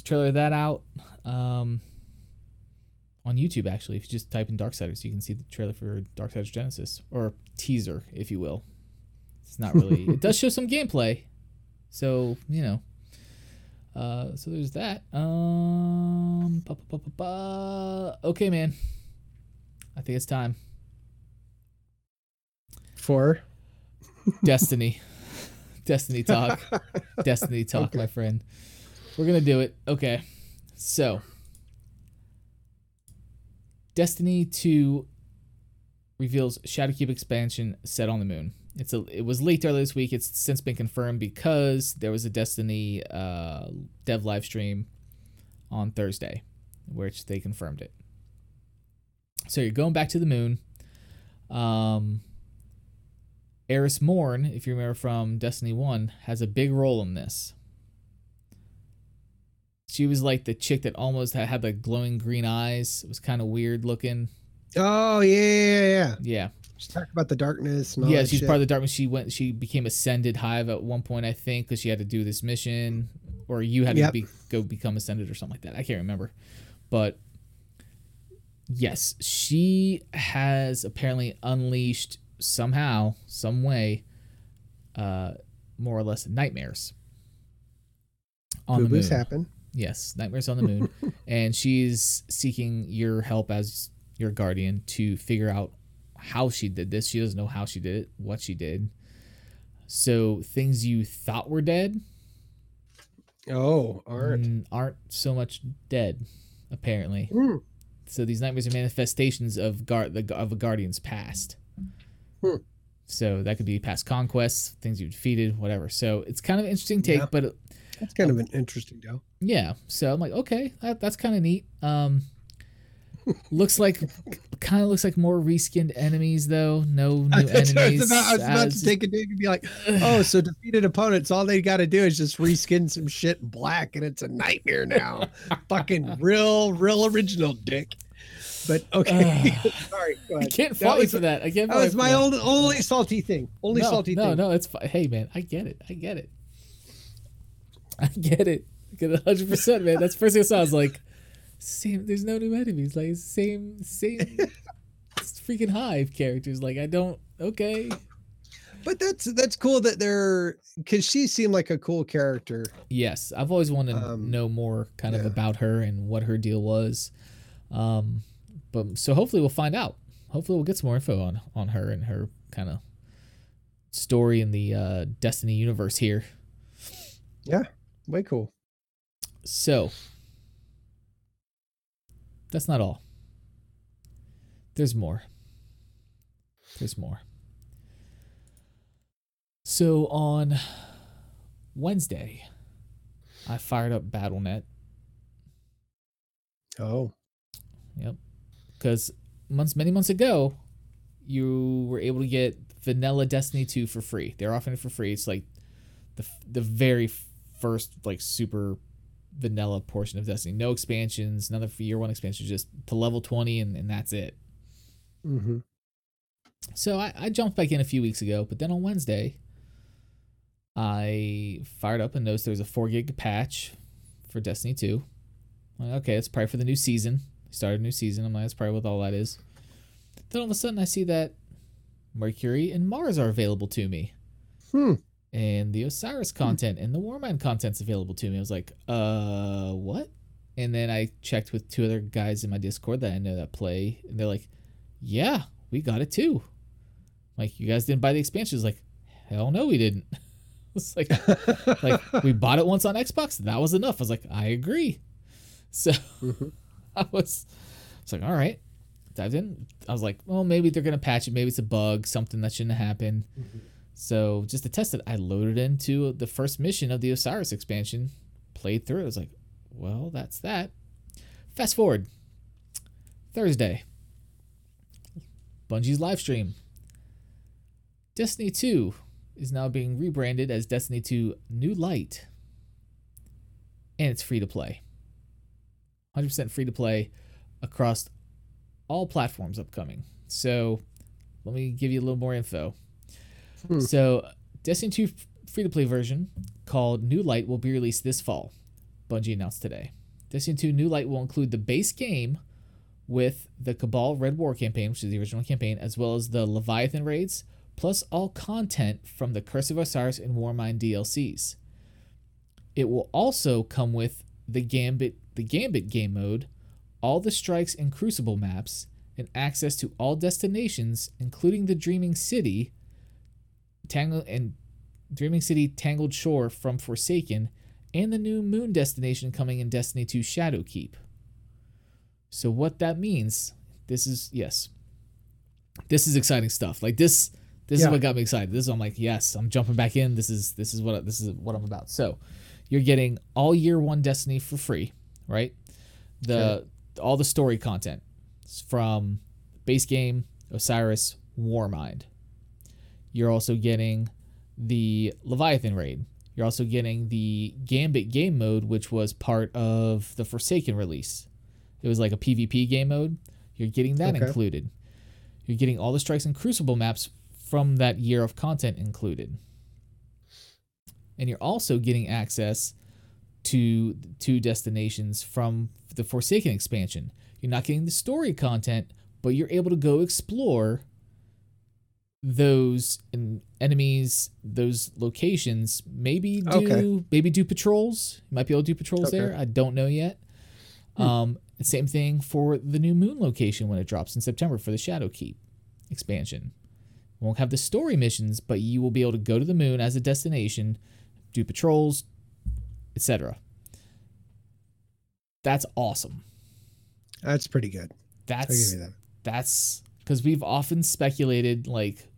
a trailer of that out on YouTube, actually. If you just type in Darksiders, you can see the trailer for Darksiders Genesis, or teaser, if you will. It's not really... It does show some gameplay. So, you know. So there's that. Okay, man. I think it's time. For? Destiny. Destiny talk, okay. My friend. We're going to do it. Okay. So, Destiny 2 reveals Shadowkeep expansion set on the moon. It was leaked earlier this week. It's since been confirmed because there was a Destiny dev live stream on Thursday, which they confirmed it. So, you're going back to the moon. Eris Morn, if you remember from Destiny 1, has a big role in this. She was like the chick that almost had the glowing green eyes. It was kind of weird looking. Oh yeah. Yeah. She talked about the darkness. And all that she's shit. Part of the darkness. She went. She became Ascended Hive at one point, I think, because she had to do this mission, or you had to become Ascended or something like that. I can't remember, but yes, she has apparently unleashed somehow, some way, more or less nightmares on the moon. Boo-boos happen. Yes, nightmares on the moon, and she's seeking your help as your guardian to figure out how she did this. She doesn't know how she did it, what she did. So things you thought were dead, aren't so much dead, apparently. Mm. So these nightmares are manifestations of a guardian's past. Mm. So that could be past conquests, things you defeated, whatever. So it's kind of an interesting take, but that's kind of an interesting deal. Yeah. So I'm like, okay, that's kind of neat. Looks like more reskinned enemies though. No new enemies. I was about to take a dig and be like, oh, so defeated opponents, all they got to do is just reskin some shit in black, and it's a nightmare now. Fucking real original, dick. But okay, sorry. Go ahead. I can't fault you for that. I can't. That was my only salty thing. Only salty thing. No, it's fine. Hey man, I get it. I get 100%, man. That's the first thing I saw. I was like, same. There's no new enemies. Like same. Freaking Hive characters. Like I don't. Okay. But that's cool that they're, because she seemed like a cool character. Yes, I've always wanted to know more kind of about her and what her deal was. But so hopefully we'll find out. Hopefully we'll get some more info on her and her kind of story in the Destiny universe here. Yeah, way cool. So that's not all. There's more. So on Wednesday, I fired up Battle.net. Oh. Yep. Because many months ago, you were able to get vanilla Destiny 2 for free. They're offering it for free. It's like the very first like super vanilla portion of Destiny. No expansions, none of year one expansions, just to level 20 and that's it. Mm-hmm. So I jumped back in a few weeks ago, but then on Wednesday, I fired up and noticed there was a 4 gig patch for Destiny 2. I'm like, okay, it's probably for the new season. Started a new season. I'm like, that's probably what all that is. Then all of a sudden I see that Mercury and Mars are available to me. And the Osiris content and the Warmind content's available to me. I was like, what? And then I checked with two other guys in my Discord that I know that play, and they're like, yeah, we got it too. I'm like, you guys didn't buy the expansion? Like, hell no, we didn't. It's like, we bought it once on Xbox. That was enough. I was like, I agree. So I was like, all right. Dived in. I was like, well, maybe they're gonna patch it. Maybe it's a bug, something that shouldn't happen. Mm-hmm. So just to test it, I loaded into the first mission of the Osiris expansion, played through it. I was like, well, that's that. Fast forward. Thursday. Bungie's live stream. Destiny 2 is now being rebranded as Destiny 2 New Light. And it's free to play. 100% free to play across all platforms upcoming. So let me give you a little more info. So Destiny 2 free-to-play version called New Light will be released this fall, Bungie announced today. Destiny 2 New Light will include the base game with the Cabal Red War campaign, which is the original campaign, as well as the Leviathan raids, plus all content from the Curse of Osiris and Warmind DLCs. It will also come with the Gambit game mode, all the Strikes and Crucible maps, and access to all destinations, including the Dreaming City, Tangled Shore from Forsaken, and the new moon destination coming in Destiny 2 Shadowkeep. So what that means, this is exciting stuff. Like this is what got me excited. This is, I'm like, yes, I'm jumping back in. This is what I'm about. So you're getting all year one Destiny for free, right? All the story content from base game, Osiris, Warmind. You're also getting the Leviathan raid. You're also getting the Gambit game mode, which was part of the Forsaken release. It was like a PvP game mode. You're getting that included. You're getting all the Strikes and Crucible maps from that year of content included. And you're also getting access to two destinations from the Forsaken expansion. You're not getting the story content, but you're able to go explore those enemies, those locations. Maybe do patrols. You might be able to do patrols there. I don't know yet. Same thing for the New Moon location when it drops in September for the Shadowkeep expansion. You won't have the story missions, but you will be able to go to the moon as a destination, do patrols, etc. That's awesome. That's pretty good. That's because we've often speculated, like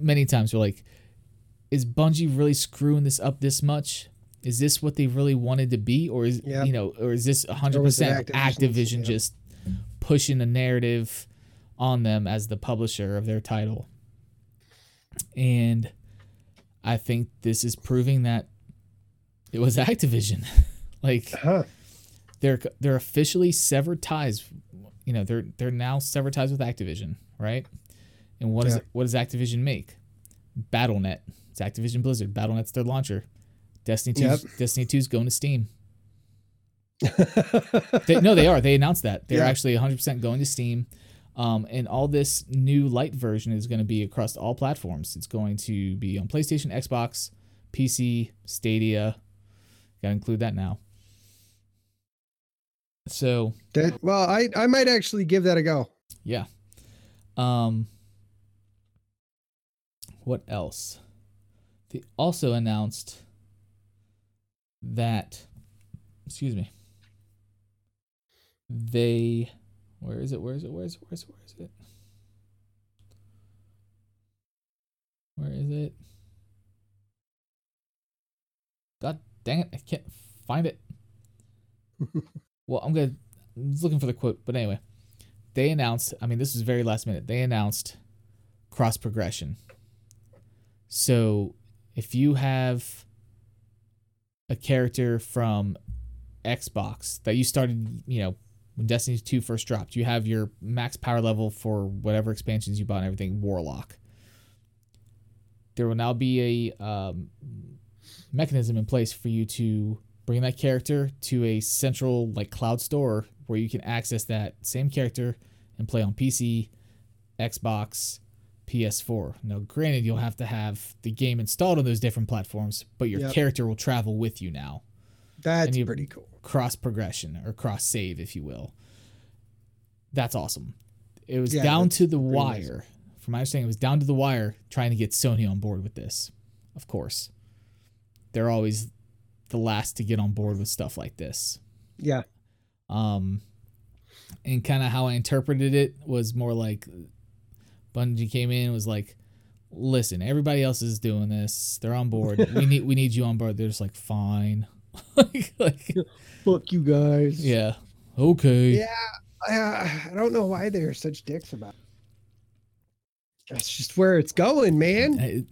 many times, we're like, is Bungie really screwing this up this much? Is this what they really wanted to be, or is or is this 100% Activision just pushing a narrative on them as the publisher of their title? And I think this is proving that it was Activision. They're officially severed ties. They're now severed ties with Activision, right? And what does Activision make? Battle.net. It's Activision Blizzard. Battle.net's their launcher. Destiny 2's going to Steam. They are. They announced that. They're actually 100% going to Steam. And all this new light version is going to be across all platforms. It's going to be on PlayStation, Xbox, PC, Stadia. Got to include that now. So. I might actually give that a go. Yeah. What else? They also announced that, where is it? God dang it, I can't find it. Well, I'm looking for the quote, but anyway, they announced, this was very last minute, they announced cross progression. So if you have a character from Xbox that you started, when Destiny 2 first dropped, you have your max power level for whatever expansions you bought and everything, Warlock. There will now be a mechanism in place for you to bring that character to a central cloud store where you can access that same character and play on PC, Xbox, PS4. Now, granted, you'll have to have the game installed on those different platforms, but your character will travel with you now. That's pretty cool. Cross progression or cross save, if you will. That's awesome. It was down to the wire. Nice. From my understanding, it was down to the wire trying to get Sony on board with this. Of course, they're always the last to get on board with stuff like this. Yeah. And kind of how I interpreted it was more like, Bungie came in and was like, listen, everybody else is doing this. They're on board. We need you on board. They're just like, fine. Fuck you guys. Yeah. Okay. Yeah. I don't know why they're such dicks about it. That's just where it's going, man.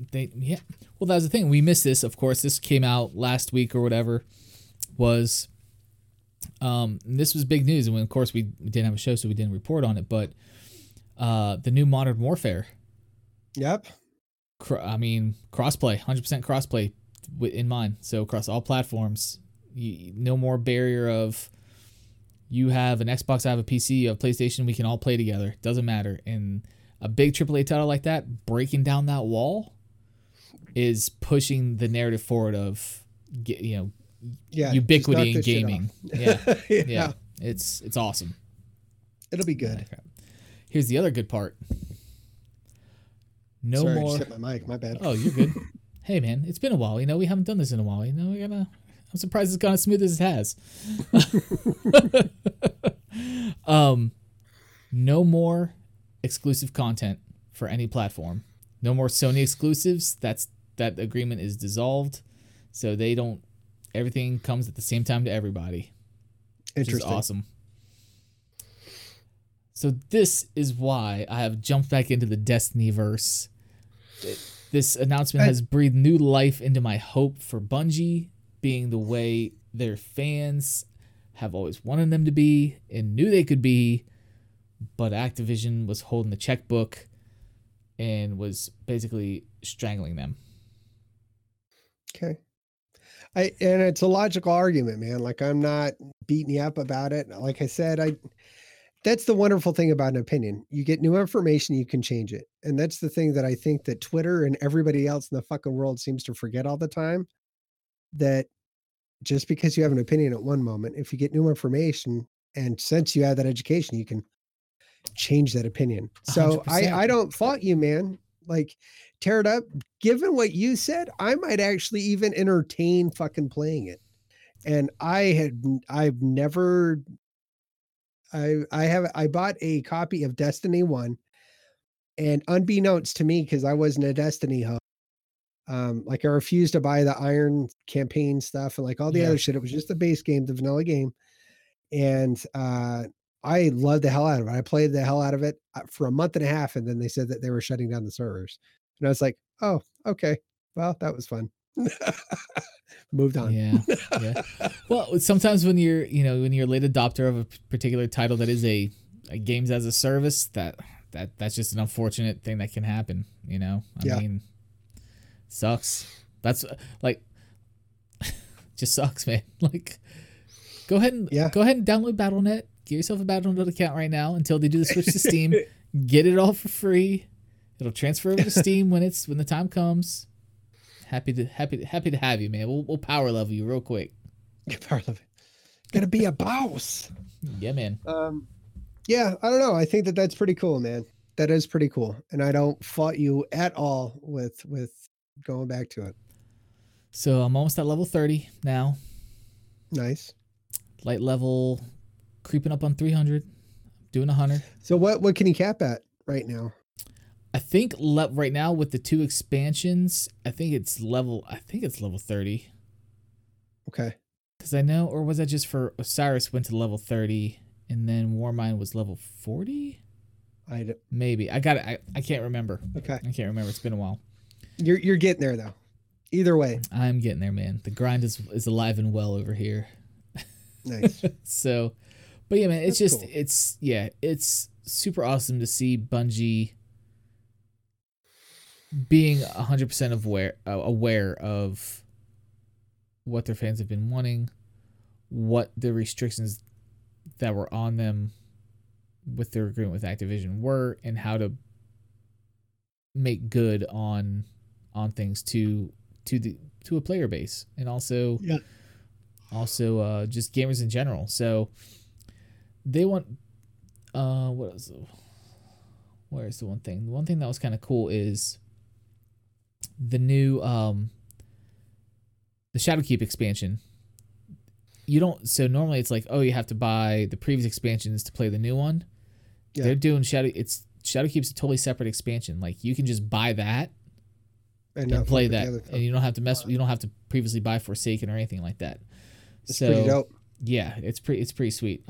Well, that was the thing. We missed this. Of course, this came out last week or whatever. This was big news. And of course, we didn't have a show, so we didn't report on it. But the new Modern Warfare. Yep. Crossplay, 100% crossplay in mind. So across all platforms, no more barrier of you have an Xbox, I have a PC, you have PlayStation, we can all play together. Doesn't matter. And a big AAA title like that, breaking down that wall is pushing the narrative forward of ubiquity in gaming. Yeah. Yeah. It's awesome. It'll be good. Here's the other good part. Sorry, I just hit my mic. My bad. Oh, you're good. Hey, man, it's been a while. We haven't done this in a while. I'm surprised it's gone as smooth as it has. No more exclusive content for any platform. No more Sony exclusives. That agreement is dissolved, so they don't. Everything comes at the same time to everybody. Interesting. Which is awesome. So this is why I have jumped back into the Destiny-verse. This announcement has breathed new life into my hope for Bungie being the way their fans have always wanted them to be and knew they could be, but Activision was holding the checkbook and was basically strangling them. Okay. And it's a logical argument, man. Like, I'm not beating you up about it. Like I said, that's the wonderful thing about an opinion. You get new information, you can change it. And that's the thing that I think that Twitter and everybody else in the fucking world seems to forget all the time, that just because you have an opinion at one moment, if you get new information and since you have that education, you can change that opinion. So 100%. I don't fault you, man. Like, tear it up. Given what you said, I might actually even entertain fucking playing it. And I bought a copy of Destiny 1, and unbeknownst to me, because I wasn't a Destiny hub, I refused to buy the Iron campaign stuff and all the other shit. It was just the base game, the vanilla game. And I loved the hell out of it. I played the hell out of it for a month and a half, and then they said that they were shutting down the servers. And I was like, oh, okay. Well, that was fun. Moved on. Yeah. Well, sometimes when you're, when you're a late adopter of a particular title that is a games as a service, that's just an unfortunate thing that can happen. I mean, sucks. That's just sucks, man. Go ahead and download Battle.net. Get yourself a Battle.net account right now until they do the switch to Steam. Get it all for free. It'll transfer over to Steam when the time comes. Happy to have you, man. We'll power level you real quick. Power level. Gonna be a boss. Yeah, man. I don't know. I think that's pretty cool, man. That is pretty cool, and I don't fault you at all with going back to it. So I'm almost at level 30 now. Nice. Light level, creeping up on 300. Doing 100. So what can you cap at right now? I think right now with the two expansions, I think it's level 30. Okay. Because I know, or was that just for Osiris went to level 30 and then Warmind was level 40? Maybe. I got it. I can't remember. Okay. I can't remember. It's been a while. You're getting there though. Either way. I'm getting there, man. The grind is alive and well over here. Nice. So, but yeah, man, it's super awesome to see Bungie being 100% aware of what their fans have been wanting, what the restrictions that were on them with their agreement with Activision were, and how to make good on things to a player base, and also just gamers in general. So they want where's the one thing? The one thing that was kind of cool is the new the Shadowkeep expansion. So normally it's you have to buy the previous expansions to play the new one. Yeah. They're doing Shadowkeep's a totally separate expansion. You can just buy that and play that, and you don't have to you don't have to previously buy Forsaken or anything like that. It's pretty dope. Yeah, it's pretty sweet.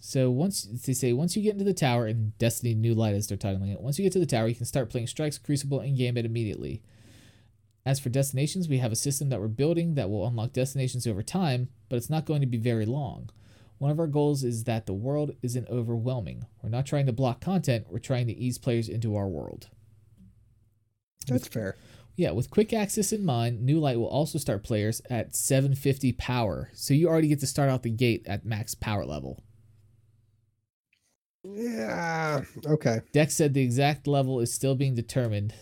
So once you get into the tower, and Destiny New Light is they're titling it, once you get to the tower, you can start playing Strikes, Crucible, and Gambit immediately. As for destinations, we have a system that we're building that will unlock destinations over time, but it's not going to be very long. One of our goals is that the world isn't overwhelming. We're not trying to block content, we're trying to ease players into our world. That's fair. Yeah, with quick access in mind, New Light will also start players at 750 power, so you already get to start out the gate at max power level. Yeah. Okay. Dex said the exact level is still being determined,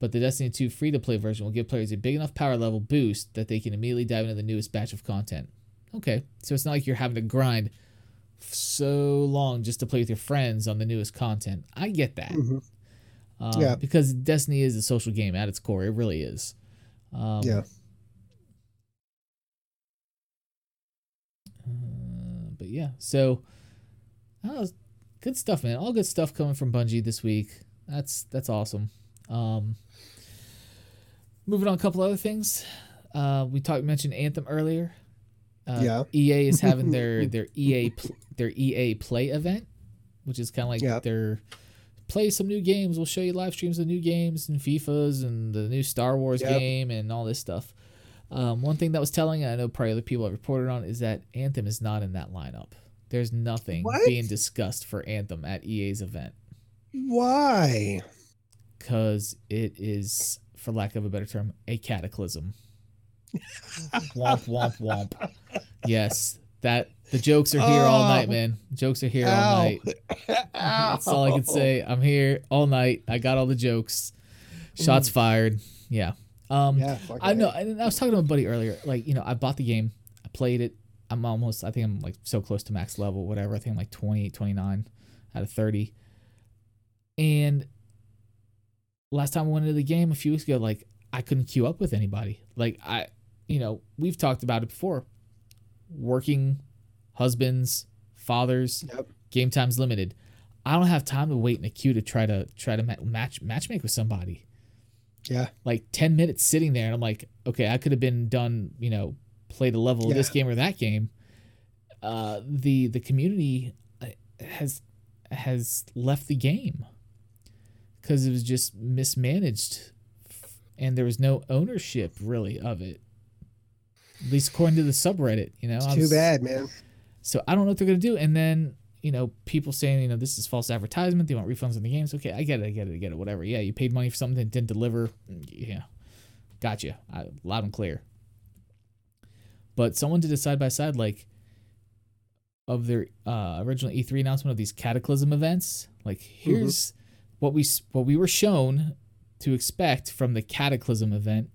but the Destiny 2 free-to-play version will give players a big enough power level boost that they can immediately dive into the newest batch of content. Okay, so it's not like you're having to grind so long just to play with your friends on the newest content. I get that. Mm-hmm. Because Destiny is a social game at its core. It really is. But yeah, so. Oh, good stuff, man. All good stuff coming from Bungie this week. That's awesome. Moving on, a couple other things. We mentioned Anthem earlier. EA is having their EA Play event, which is kind of their play some new games. We'll show you live streams of new games and FIFAs and the new Star Wars game and all this stuff. One thing that was telling, and I know probably other people have reported on, is that Anthem is not in that lineup. There's nothing being discussed for Anthem at EA's event. Why? Because it is, for lack of a better term, a cataclysm. Womp, womp, womp. Yes. That the jokes are here all night, man. Jokes are here all night. That's all I can say. I'm here all night. I got all the jokes. Shots fired. Yeah. I know. And I was talking to my buddy earlier. Like, you know, I bought the game. I played it. I'm almost, I think I'm like so close to max level, whatever. I think I'm like 28, 29 out of 30. And last time I went into the game a few weeks ago, like I couldn't queue up with anybody. Like I, you know, we've talked about it before. Working husbands, fathers, game time's limited. I don't have time to wait in a queue to try to matchmake with somebody. Yeah, like 10 minutes sitting there, and I'm like, okay, I could have been done. You know, play the level of this game or that game. The community has left the game because it was just mismanaged, and there was no ownership really of it. At least according to the subreddit, you know. Too bad, man. So I don't know what they're going to do. And then, you know, people saying, you know, this is false advertisement. They want refunds on the games. Okay, I get it, whatever. Yeah, you paid money for something that didn't deliver. Yeah, gotcha. Loud and clear. But someone did a side-by-side, like, of their original E3 announcement of these cataclysm events. Like, here's what we were shown to expect from the cataclysm event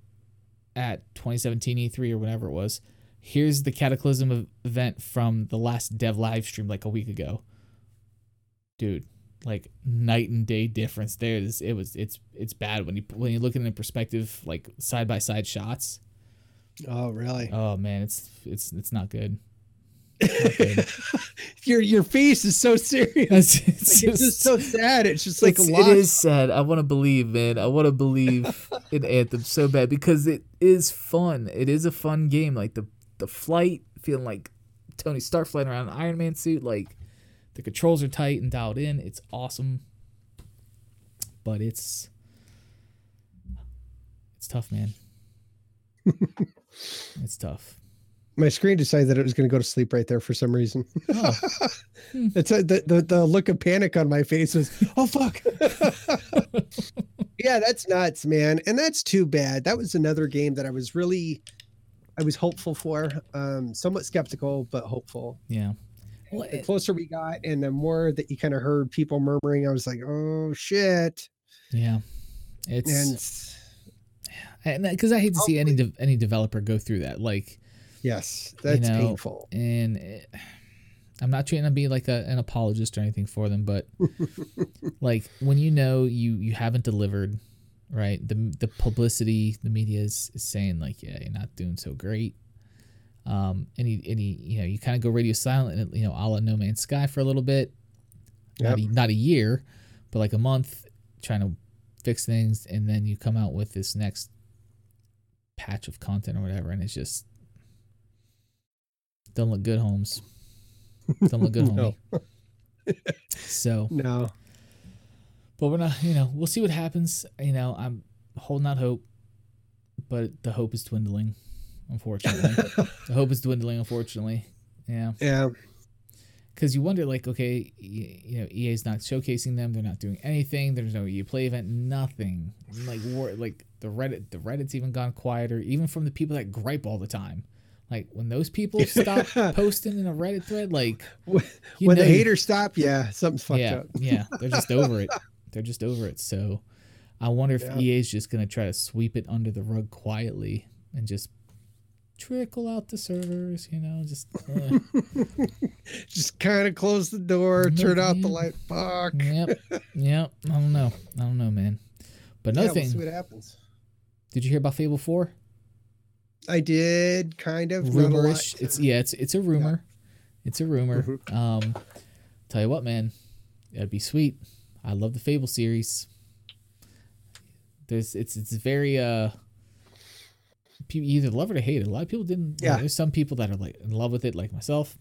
at 2017 E3 or whenever it was. Here's the cataclysm event from the last dev live stream like a week ago. Dude, like night and day difference there. It's bad when you look at it in perspective, like side by side shots. Oh really? Oh man, it's not good. Not good. Your face is so serious. It's just so sad. It's just like a lot. It is sad. I want to believe, man. I want to believe in Anthem so bad because it is fun. It is a fun game. Like the flight, feeling like Tony Stark flying around in an Iron Man suit. Like the controls are tight and dialed in. It's awesome, but it's tough, man. It's tough. My screen decided that it was going to go to sleep right there for some reason. Oh. The look of panic on my face was, oh, fuck. Yeah, that's nuts, man. And that's too bad. That was another game that I was hopeful for. Somewhat skeptical, but hopeful. Yeah. Well, the closer we got and the more that you kind of heard people murmuring, I was like, oh, shit. Yeah. Because I hate to see any developer go through that. Like, yes, that's painful. And I'm not trying to be like an apologist or anything for them, but like when you know you haven't delivered, right? The publicity, the media is saying like, yeah, you're not doing so great. You kind of go radio silent, you know, a la No Man's Sky for a little bit, not a year, but like a month, trying to fix things, and then you come out with this next patch of content or whatever, and it's just don't look good, Holmes. Don't look good, homie. So no, but we're not. You know, we'll see what happens. You know, I'm holding out hope, but the hope is dwindling, unfortunately. Yeah. Yeah. Because you wonder, like, okay, you know, EA's not showcasing them. They're not doing anything. There's no EA Play event. Nothing. Like, the Reddit's even gone quieter, even from the people that gripe all the time. Like, when those people stop posting in a Reddit thread, like... When the haters stop, something's fucked up. Yeah, they're just over it. So I wonder if EA's just going to try to sweep it under the rug quietly and just trickle out the servers, you know, just... just kind of close the door, turn out the light. Fuck. Yep. I don't know, man. But another thing... We'll see what happens. Did you hear about Fable 4? I did, kind of. Rumorish. It's a rumor. Yeah. It's a rumor. Mm-hmm. Tell you what, man, that'd be sweet. I love the Fable series. It's very you either love it or hate it. A lot of people didn't. Yeah. You know, there's some people that are like in love with it, like myself.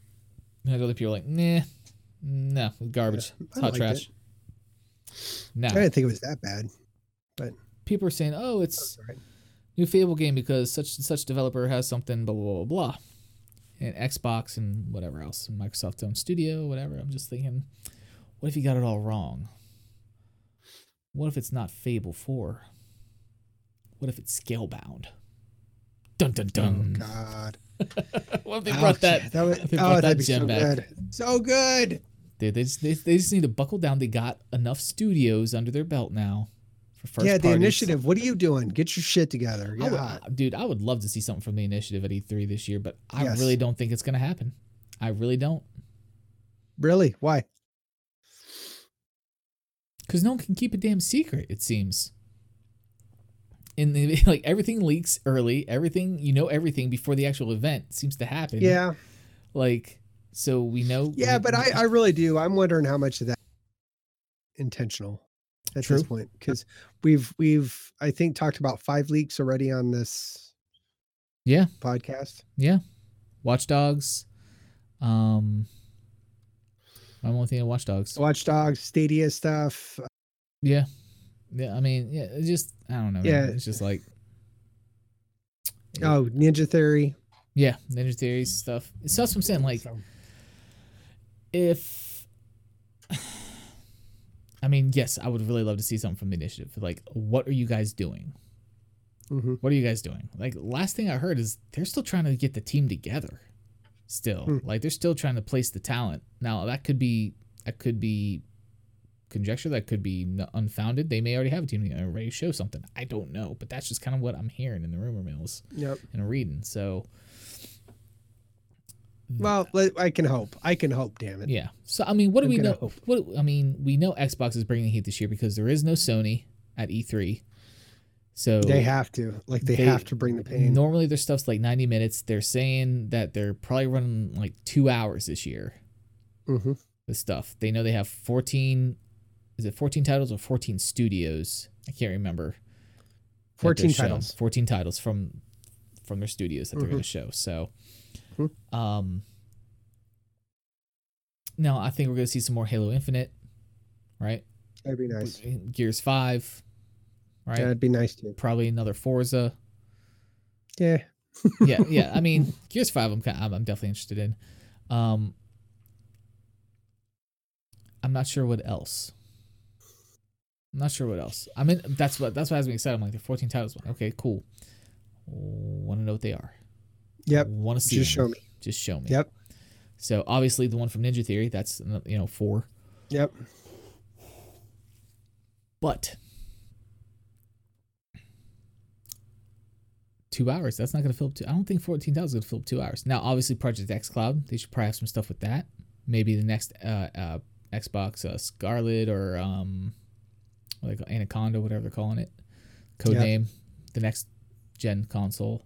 And other people are like, no, garbage, hot trash. No, I didn't think it was that bad, but people are saying, oh, it's. New Fable game because such and such developer has something, blah, blah, blah, blah. and Xbox and whatever else, and Microsoft's own studio, whatever. I'm just thinking, what if you got it all wrong? What if it's not Fable 4? What if it's Scalebound? Dun, dun, dun. Oh, God. What if they brought that? That'd be so good. So good. Dude, they just need to buckle down. They got enough studios under their belt now. The Initiative. What are you doing? Get your shit together. Yeah. I would love to see something from the Initiative at E3 this year, but I really don't think it's going to happen. I really don't. Really? Why? Because no one can keep a damn secret, it seems. And everything leaks early. Everything before the actual event seems to happen. Yeah. So we know. Yeah, but I really do. I'm wondering how much of that is intentional. At True. This point, because we've I think talked about 5 leaks already on this podcast. Yeah. Watch Dogs. I'm only thinking of Watch Dogs. Stadia stuff. Yeah. I mean, it's just, I don't know. Yeah. Man. It's just like. Yeah. Oh, Ninja Theory. Yeah. Ninja Theory stuff. It's also something if. I mean, yes, I would really love to see something from the Initiative. What are you guys doing? Mm-hmm. What are you guys doing? Last thing I heard is they're still trying to get the team together. Still, they're still trying to place the talent. Now that could be conjecture. That could be unfounded. They may already have a team together, ready to show something. I don't know, but that's just kind of what I'm hearing in the rumor mills. Yep. And reading. So. Well, I can hope, damn it. Yeah. So, I mean, what do we know? We know Xbox is bringing the heat this year because there is no Sony at E3. So they have to. They have to bring the pain. Normally their stuff's 90 minutes. They're saying that they're probably running 2 hours this year. Mm-hmm. With stuff. They know they have 14, is it 14 titles or 14 studios? I can't remember. 14 titles. 14 titles from their studios that they're going to show. So... No, I think we're going to see some more Halo Infinite, right? That'd be nice. Gears 5, right? That'd be nice too. Probably another Forza. Yeah. yeah. I mean, Gears 5, I'm definitely interested in. I'm not sure what else. I mean, that's what has me excited. I'm like, the 14 titles. Okay, cool. Want to know what they are. Yep. Want to see? Just show me. Yep. So obviously the one from Ninja Theory, that's 4. Yep. But 2 hours, that's not going to fill up. I don't think 14,000 is going to fill up 2 hours. Now, obviously, Project X Cloud, they should probably have some stuff with that. Maybe the next Xbox Scarlet or Anaconda, whatever they're calling it, codename, the next gen console.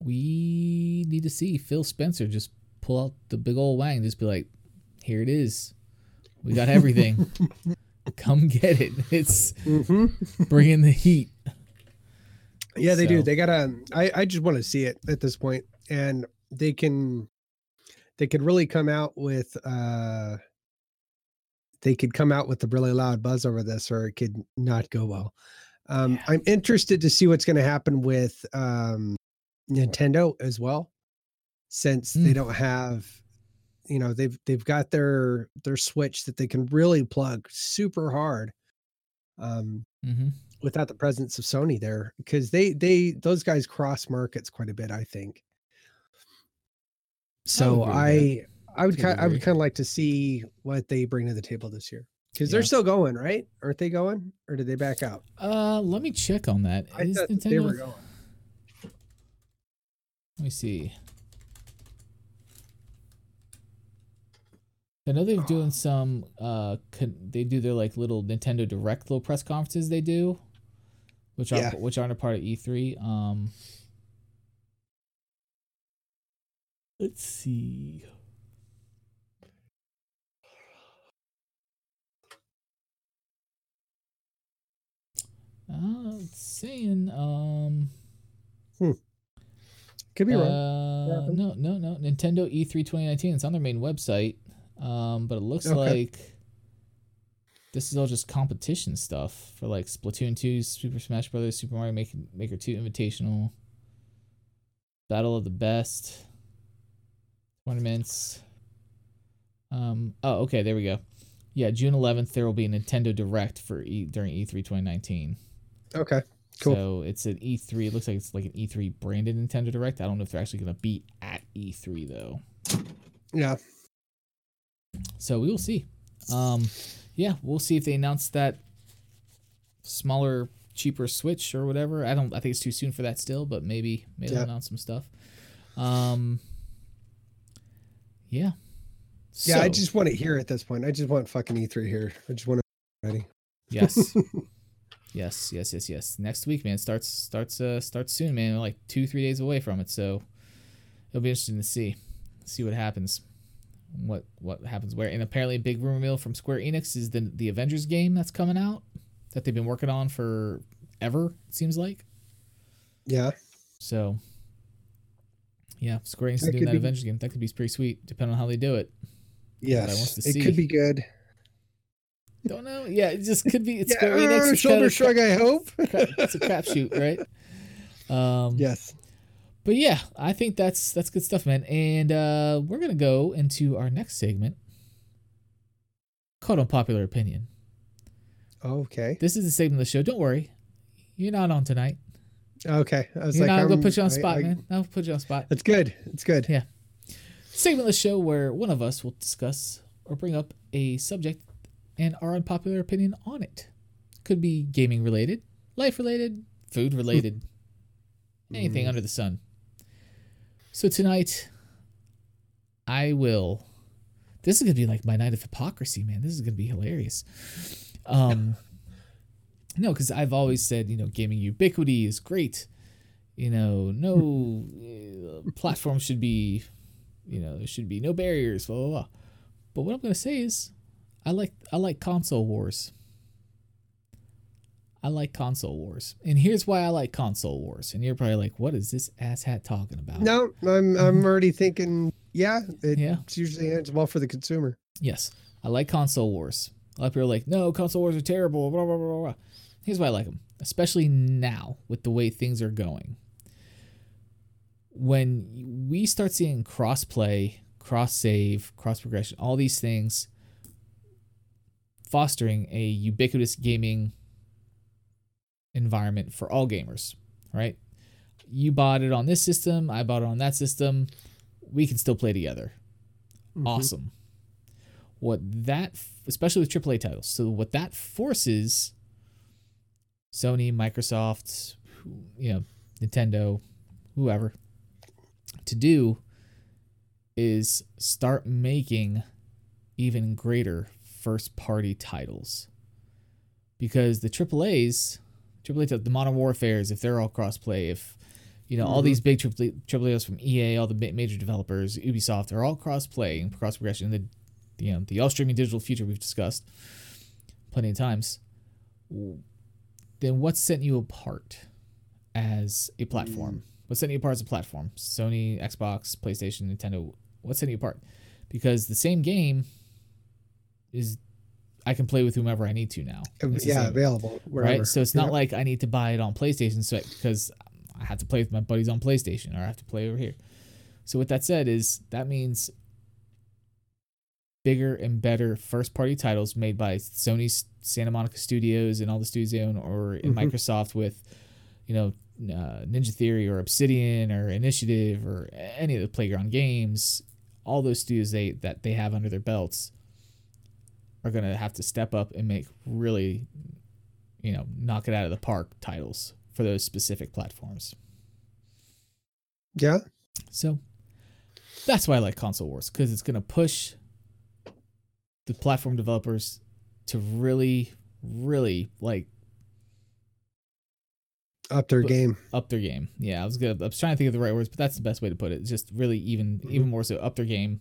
We need to see Phil Spencer just pull out the big old wang and just be like, here it is. We got everything. Come get it. It's bringing the heat. Yeah, they do. They gotta, I just want to see it at this point. And they could really come out with, they could come out with a really loud buzz over this, or it could not go well. I'm interested to see what's going to happen with Nintendo as well, since they don't have, they've got their Switch that they can really plug super hard without the presence of Sony there, because those guys cross markets quite a bit, I think. So I would kind of like to see what they bring to the table this year. Because they're still going, right? Aren't they going? Or did they back out? Let me check on that. I thought they were going. Let me see. I know they're doing some, they do their little Nintendo Direct little press conferences they do, which aren't a part of E3. Let's see. It's saying could be wrong. No. Nintendo E3 2019. It's on their main website, but it looks like this is all just competition stuff for like Splatoon 2, Super Smash Bros., Super Mario Maker 2 Invitational, Battle of the Best, tournaments. Oh, okay, there we go. Yeah, June 11th there will be a Nintendo Direct for during E3 2019. Okay, cool. So it's an E3. It looks like it's like an E3 branded Nintendo Direct. I don't know if they're actually going to be at E3 though. Yeah. So we will see. Yeah, we'll see if they announce that smaller, cheaper Switch or whatever. I think it's too soon for that still, but maybe they'll announce some stuff. Yeah. Yeah, so, I just want it here at this point. I just want fucking E3 here. I just want it ready. Yes. Yes. Next week, man, starts soon, man. We're like 2-3 days away from it, so it'll be interesting to see what happens. What happens where? And apparently a big rumor mill from Square Enix is the Avengers game that's coming out that they've been working on for ever, it seems like. Yeah. So yeah, Square Enix is doing that Avengers game. That could be pretty sweet, depending on how they do it. Yes. It could be good. Don't know. Yeah, it just could be. It's Square Enix. Shoulder shrug, I hope. It's a crapshoot, right? Yes. But yeah, I think that's good stuff, man. And we're going to go into our next segment called Unpopular Opinion. Okay. This is the segment of the show. Don't worry. You're not on tonight. Okay. I'm going to put you on the spot, man. I'll put you on the spot. That's good. It's good. Yeah. Segment of the show where one of us will discuss or bring up a subject and our unpopular opinion on it. Could be gaming related, life related, food related, anything under the sun. So tonight, I will. This is gonna be like my night of hypocrisy, man. This is gonna be hilarious. No, because I've always said, gaming ubiquity is great. No platform should be, there should be no barriers. Blah blah blah. But what I'm gonna say is, I like console wars. I like console wars, and here's why I like console wars. And you're probably like, "What is this asshat talking about?" No, I'm already thinking. Yeah, it usually ends well for the consumer. Yes, I like console wars. A lot of people are like, "No, console wars are terrible." Blah blah blah blah. Here's why I like them, especially now with the way things are going. When we start seeing cross-play, cross-save, cross-progression, all these things, fostering a ubiquitous gaming environment for all gamers, right? You bought it on this system, I bought it on that system. We can still play together. Mm-hmm. Awesome. Especially with AAA titles. So what that forces Sony, Microsoft, Nintendo, whoever to do is start making even greater first-party titles, because the AAAs, the Modern Warfares, if they're all cross-play, if all these big AAAs from EA, all the major developers, Ubisoft, are all cross-play and cross-progression. The all-streaming digital future we've discussed plenty of times. Then what's setting you apart as a platform? What's setting you apart as a platform? Sony, Xbox, PlayStation, Nintendo. What's setting you apart? Because the same game is. I can play with whomever I need to now. Available wherever. Right, so it's not like I need to buy it on PlayStation because I have to play with my buddies on PlayStation, or I have to play over here. So with that said, is that means bigger and better first-party titles made by Sony's Santa Monica Studios and all the studios they own, or in Microsoft with Ninja Theory or Obsidian or Initiative or any of the Playground Games, all those studios that they have under their belts. Are going to have to step up and make really, knock it out of the park titles for those specific platforms. Yeah. So that's why I like console wars, because it's going to push the platform developers to really, really up their game. Up their game. Yeah, I was trying to think of the right words, but that's the best way to put it. Just really even more so up their game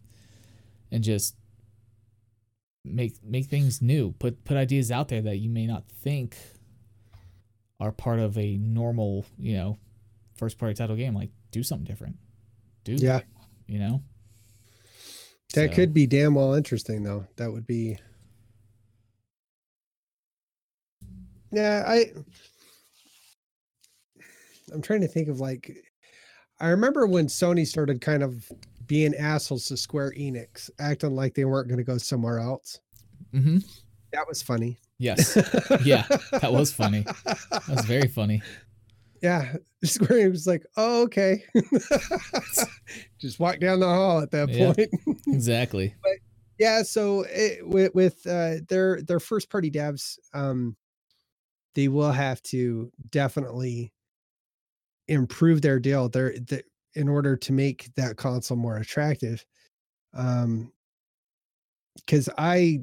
and just make things new, put ideas out there that you may not think are part of a normal first party title game. Like, do something different, dude. Yeah, that could be damn well interesting though. That would be Yeah, I'm trying to think of, like, I remember when Sony started kind of being assholes to Square Enix, acting like they weren't going to go somewhere else. Mm-hmm. That was funny. Yes. Yeah, that was funny. That was very funny. Yeah. Square Enix was like, oh, okay. Just walk down the hall at that point. Exactly. But yeah, so with their first party devs, they will have to definitely improve their deal in order to make that console more attractive. Because I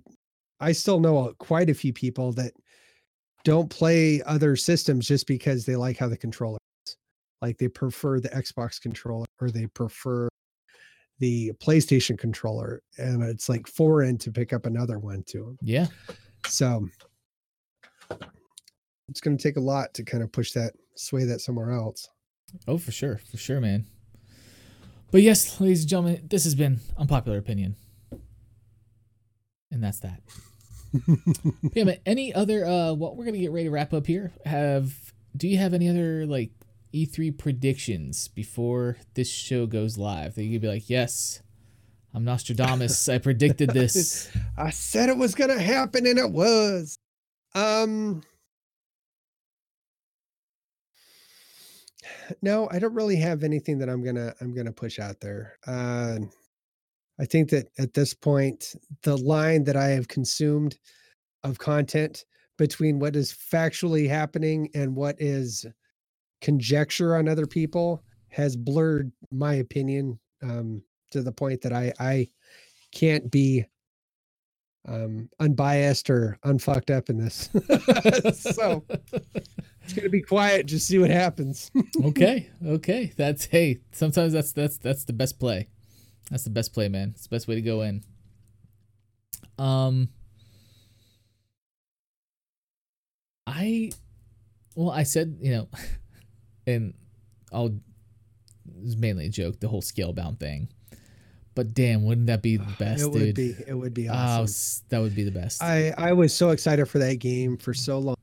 still know quite a few people that don't play other systems just because they like how the controller is. Like, they prefer the Xbox controller or they prefer the PlayStation controller, and it's like foreign to pick up another one to them. Yeah. So it's going to take a lot to kind of sway that somewhere else. Oh, for sure, man. But yes, ladies and gentlemen, this has been Unpopular Opinion. And that's that. Yeah, but any other, we're going to get ready to wrap up here. Do you have any other, like, E3 predictions before this show goes live that you could be like, yes, I'm Nostradamus. I predicted this. I said it was going to happen and it was. No, I don't really have anything that I'm gonna push out there. I think that at this point, the line that I have consumed of content between what is factually happening and what is conjecture on other people has blurred my opinion to the point that I can't be unbiased or unfucked up in this. So it's going to be quiet. Just see what happens. Okay. Okay. Sometimes that's the best play. That's the best play, man. It's the best way to go in. I said, and it was mainly a joke, the whole Scalebound thing, but damn, wouldn't that be the best? It would be awesome. That would be the best. I was so excited for that game for so long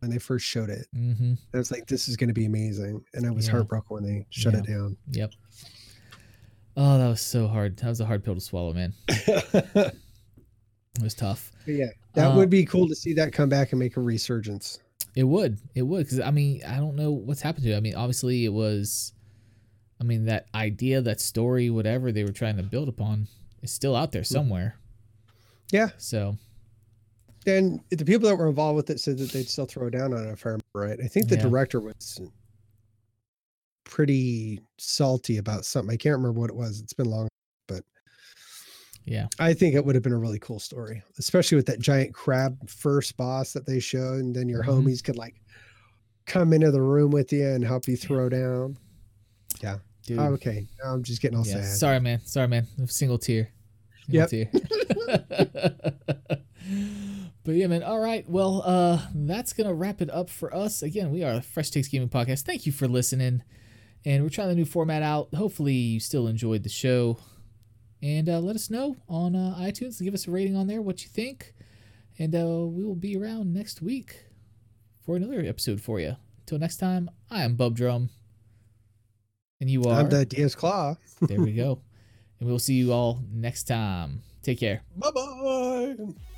when they first showed it. Mm-hmm. I was like, this is going to be amazing. And I was heartbroken when they shut it down. Yep. Oh, that was so hard. That was a hard pill to swallow, man. It was tough. But yeah, that would be cool to see that come back and make a resurgence. It would. Because, I don't know what's happened to it. Obviously it was, that idea, that story, whatever they were trying to build upon is still out there somewhere. Yeah. So. And the people that were involved with it said that they'd still throw down on it, if I remember right. I think the director was pretty salty about something. I can't remember what it was. It's been long, but I think it would have been a really cool story, especially with that giant crab first boss that they showed, and then your homies could like come into the room with you and help you throw down. Yeah. Dude. Oh, okay. Now I'm just getting all sad. Sorry, man. Single tear. Single tear. But yeah, man. All right. Well, that's going to wrap it up for us. Again, we are a Fresh Takes Gaming Podcast. Thank you for listening. And we're trying the new format out. Hopefully you still enjoyed the show. And let us know on iTunes. Give us a rating on there, what you think. And we will be around next week for another episode for you. Until next time, I am Bub Drum. And you are? I'm the DS Claw. There we go. And we'll see you all next time. Take care. Bye-bye.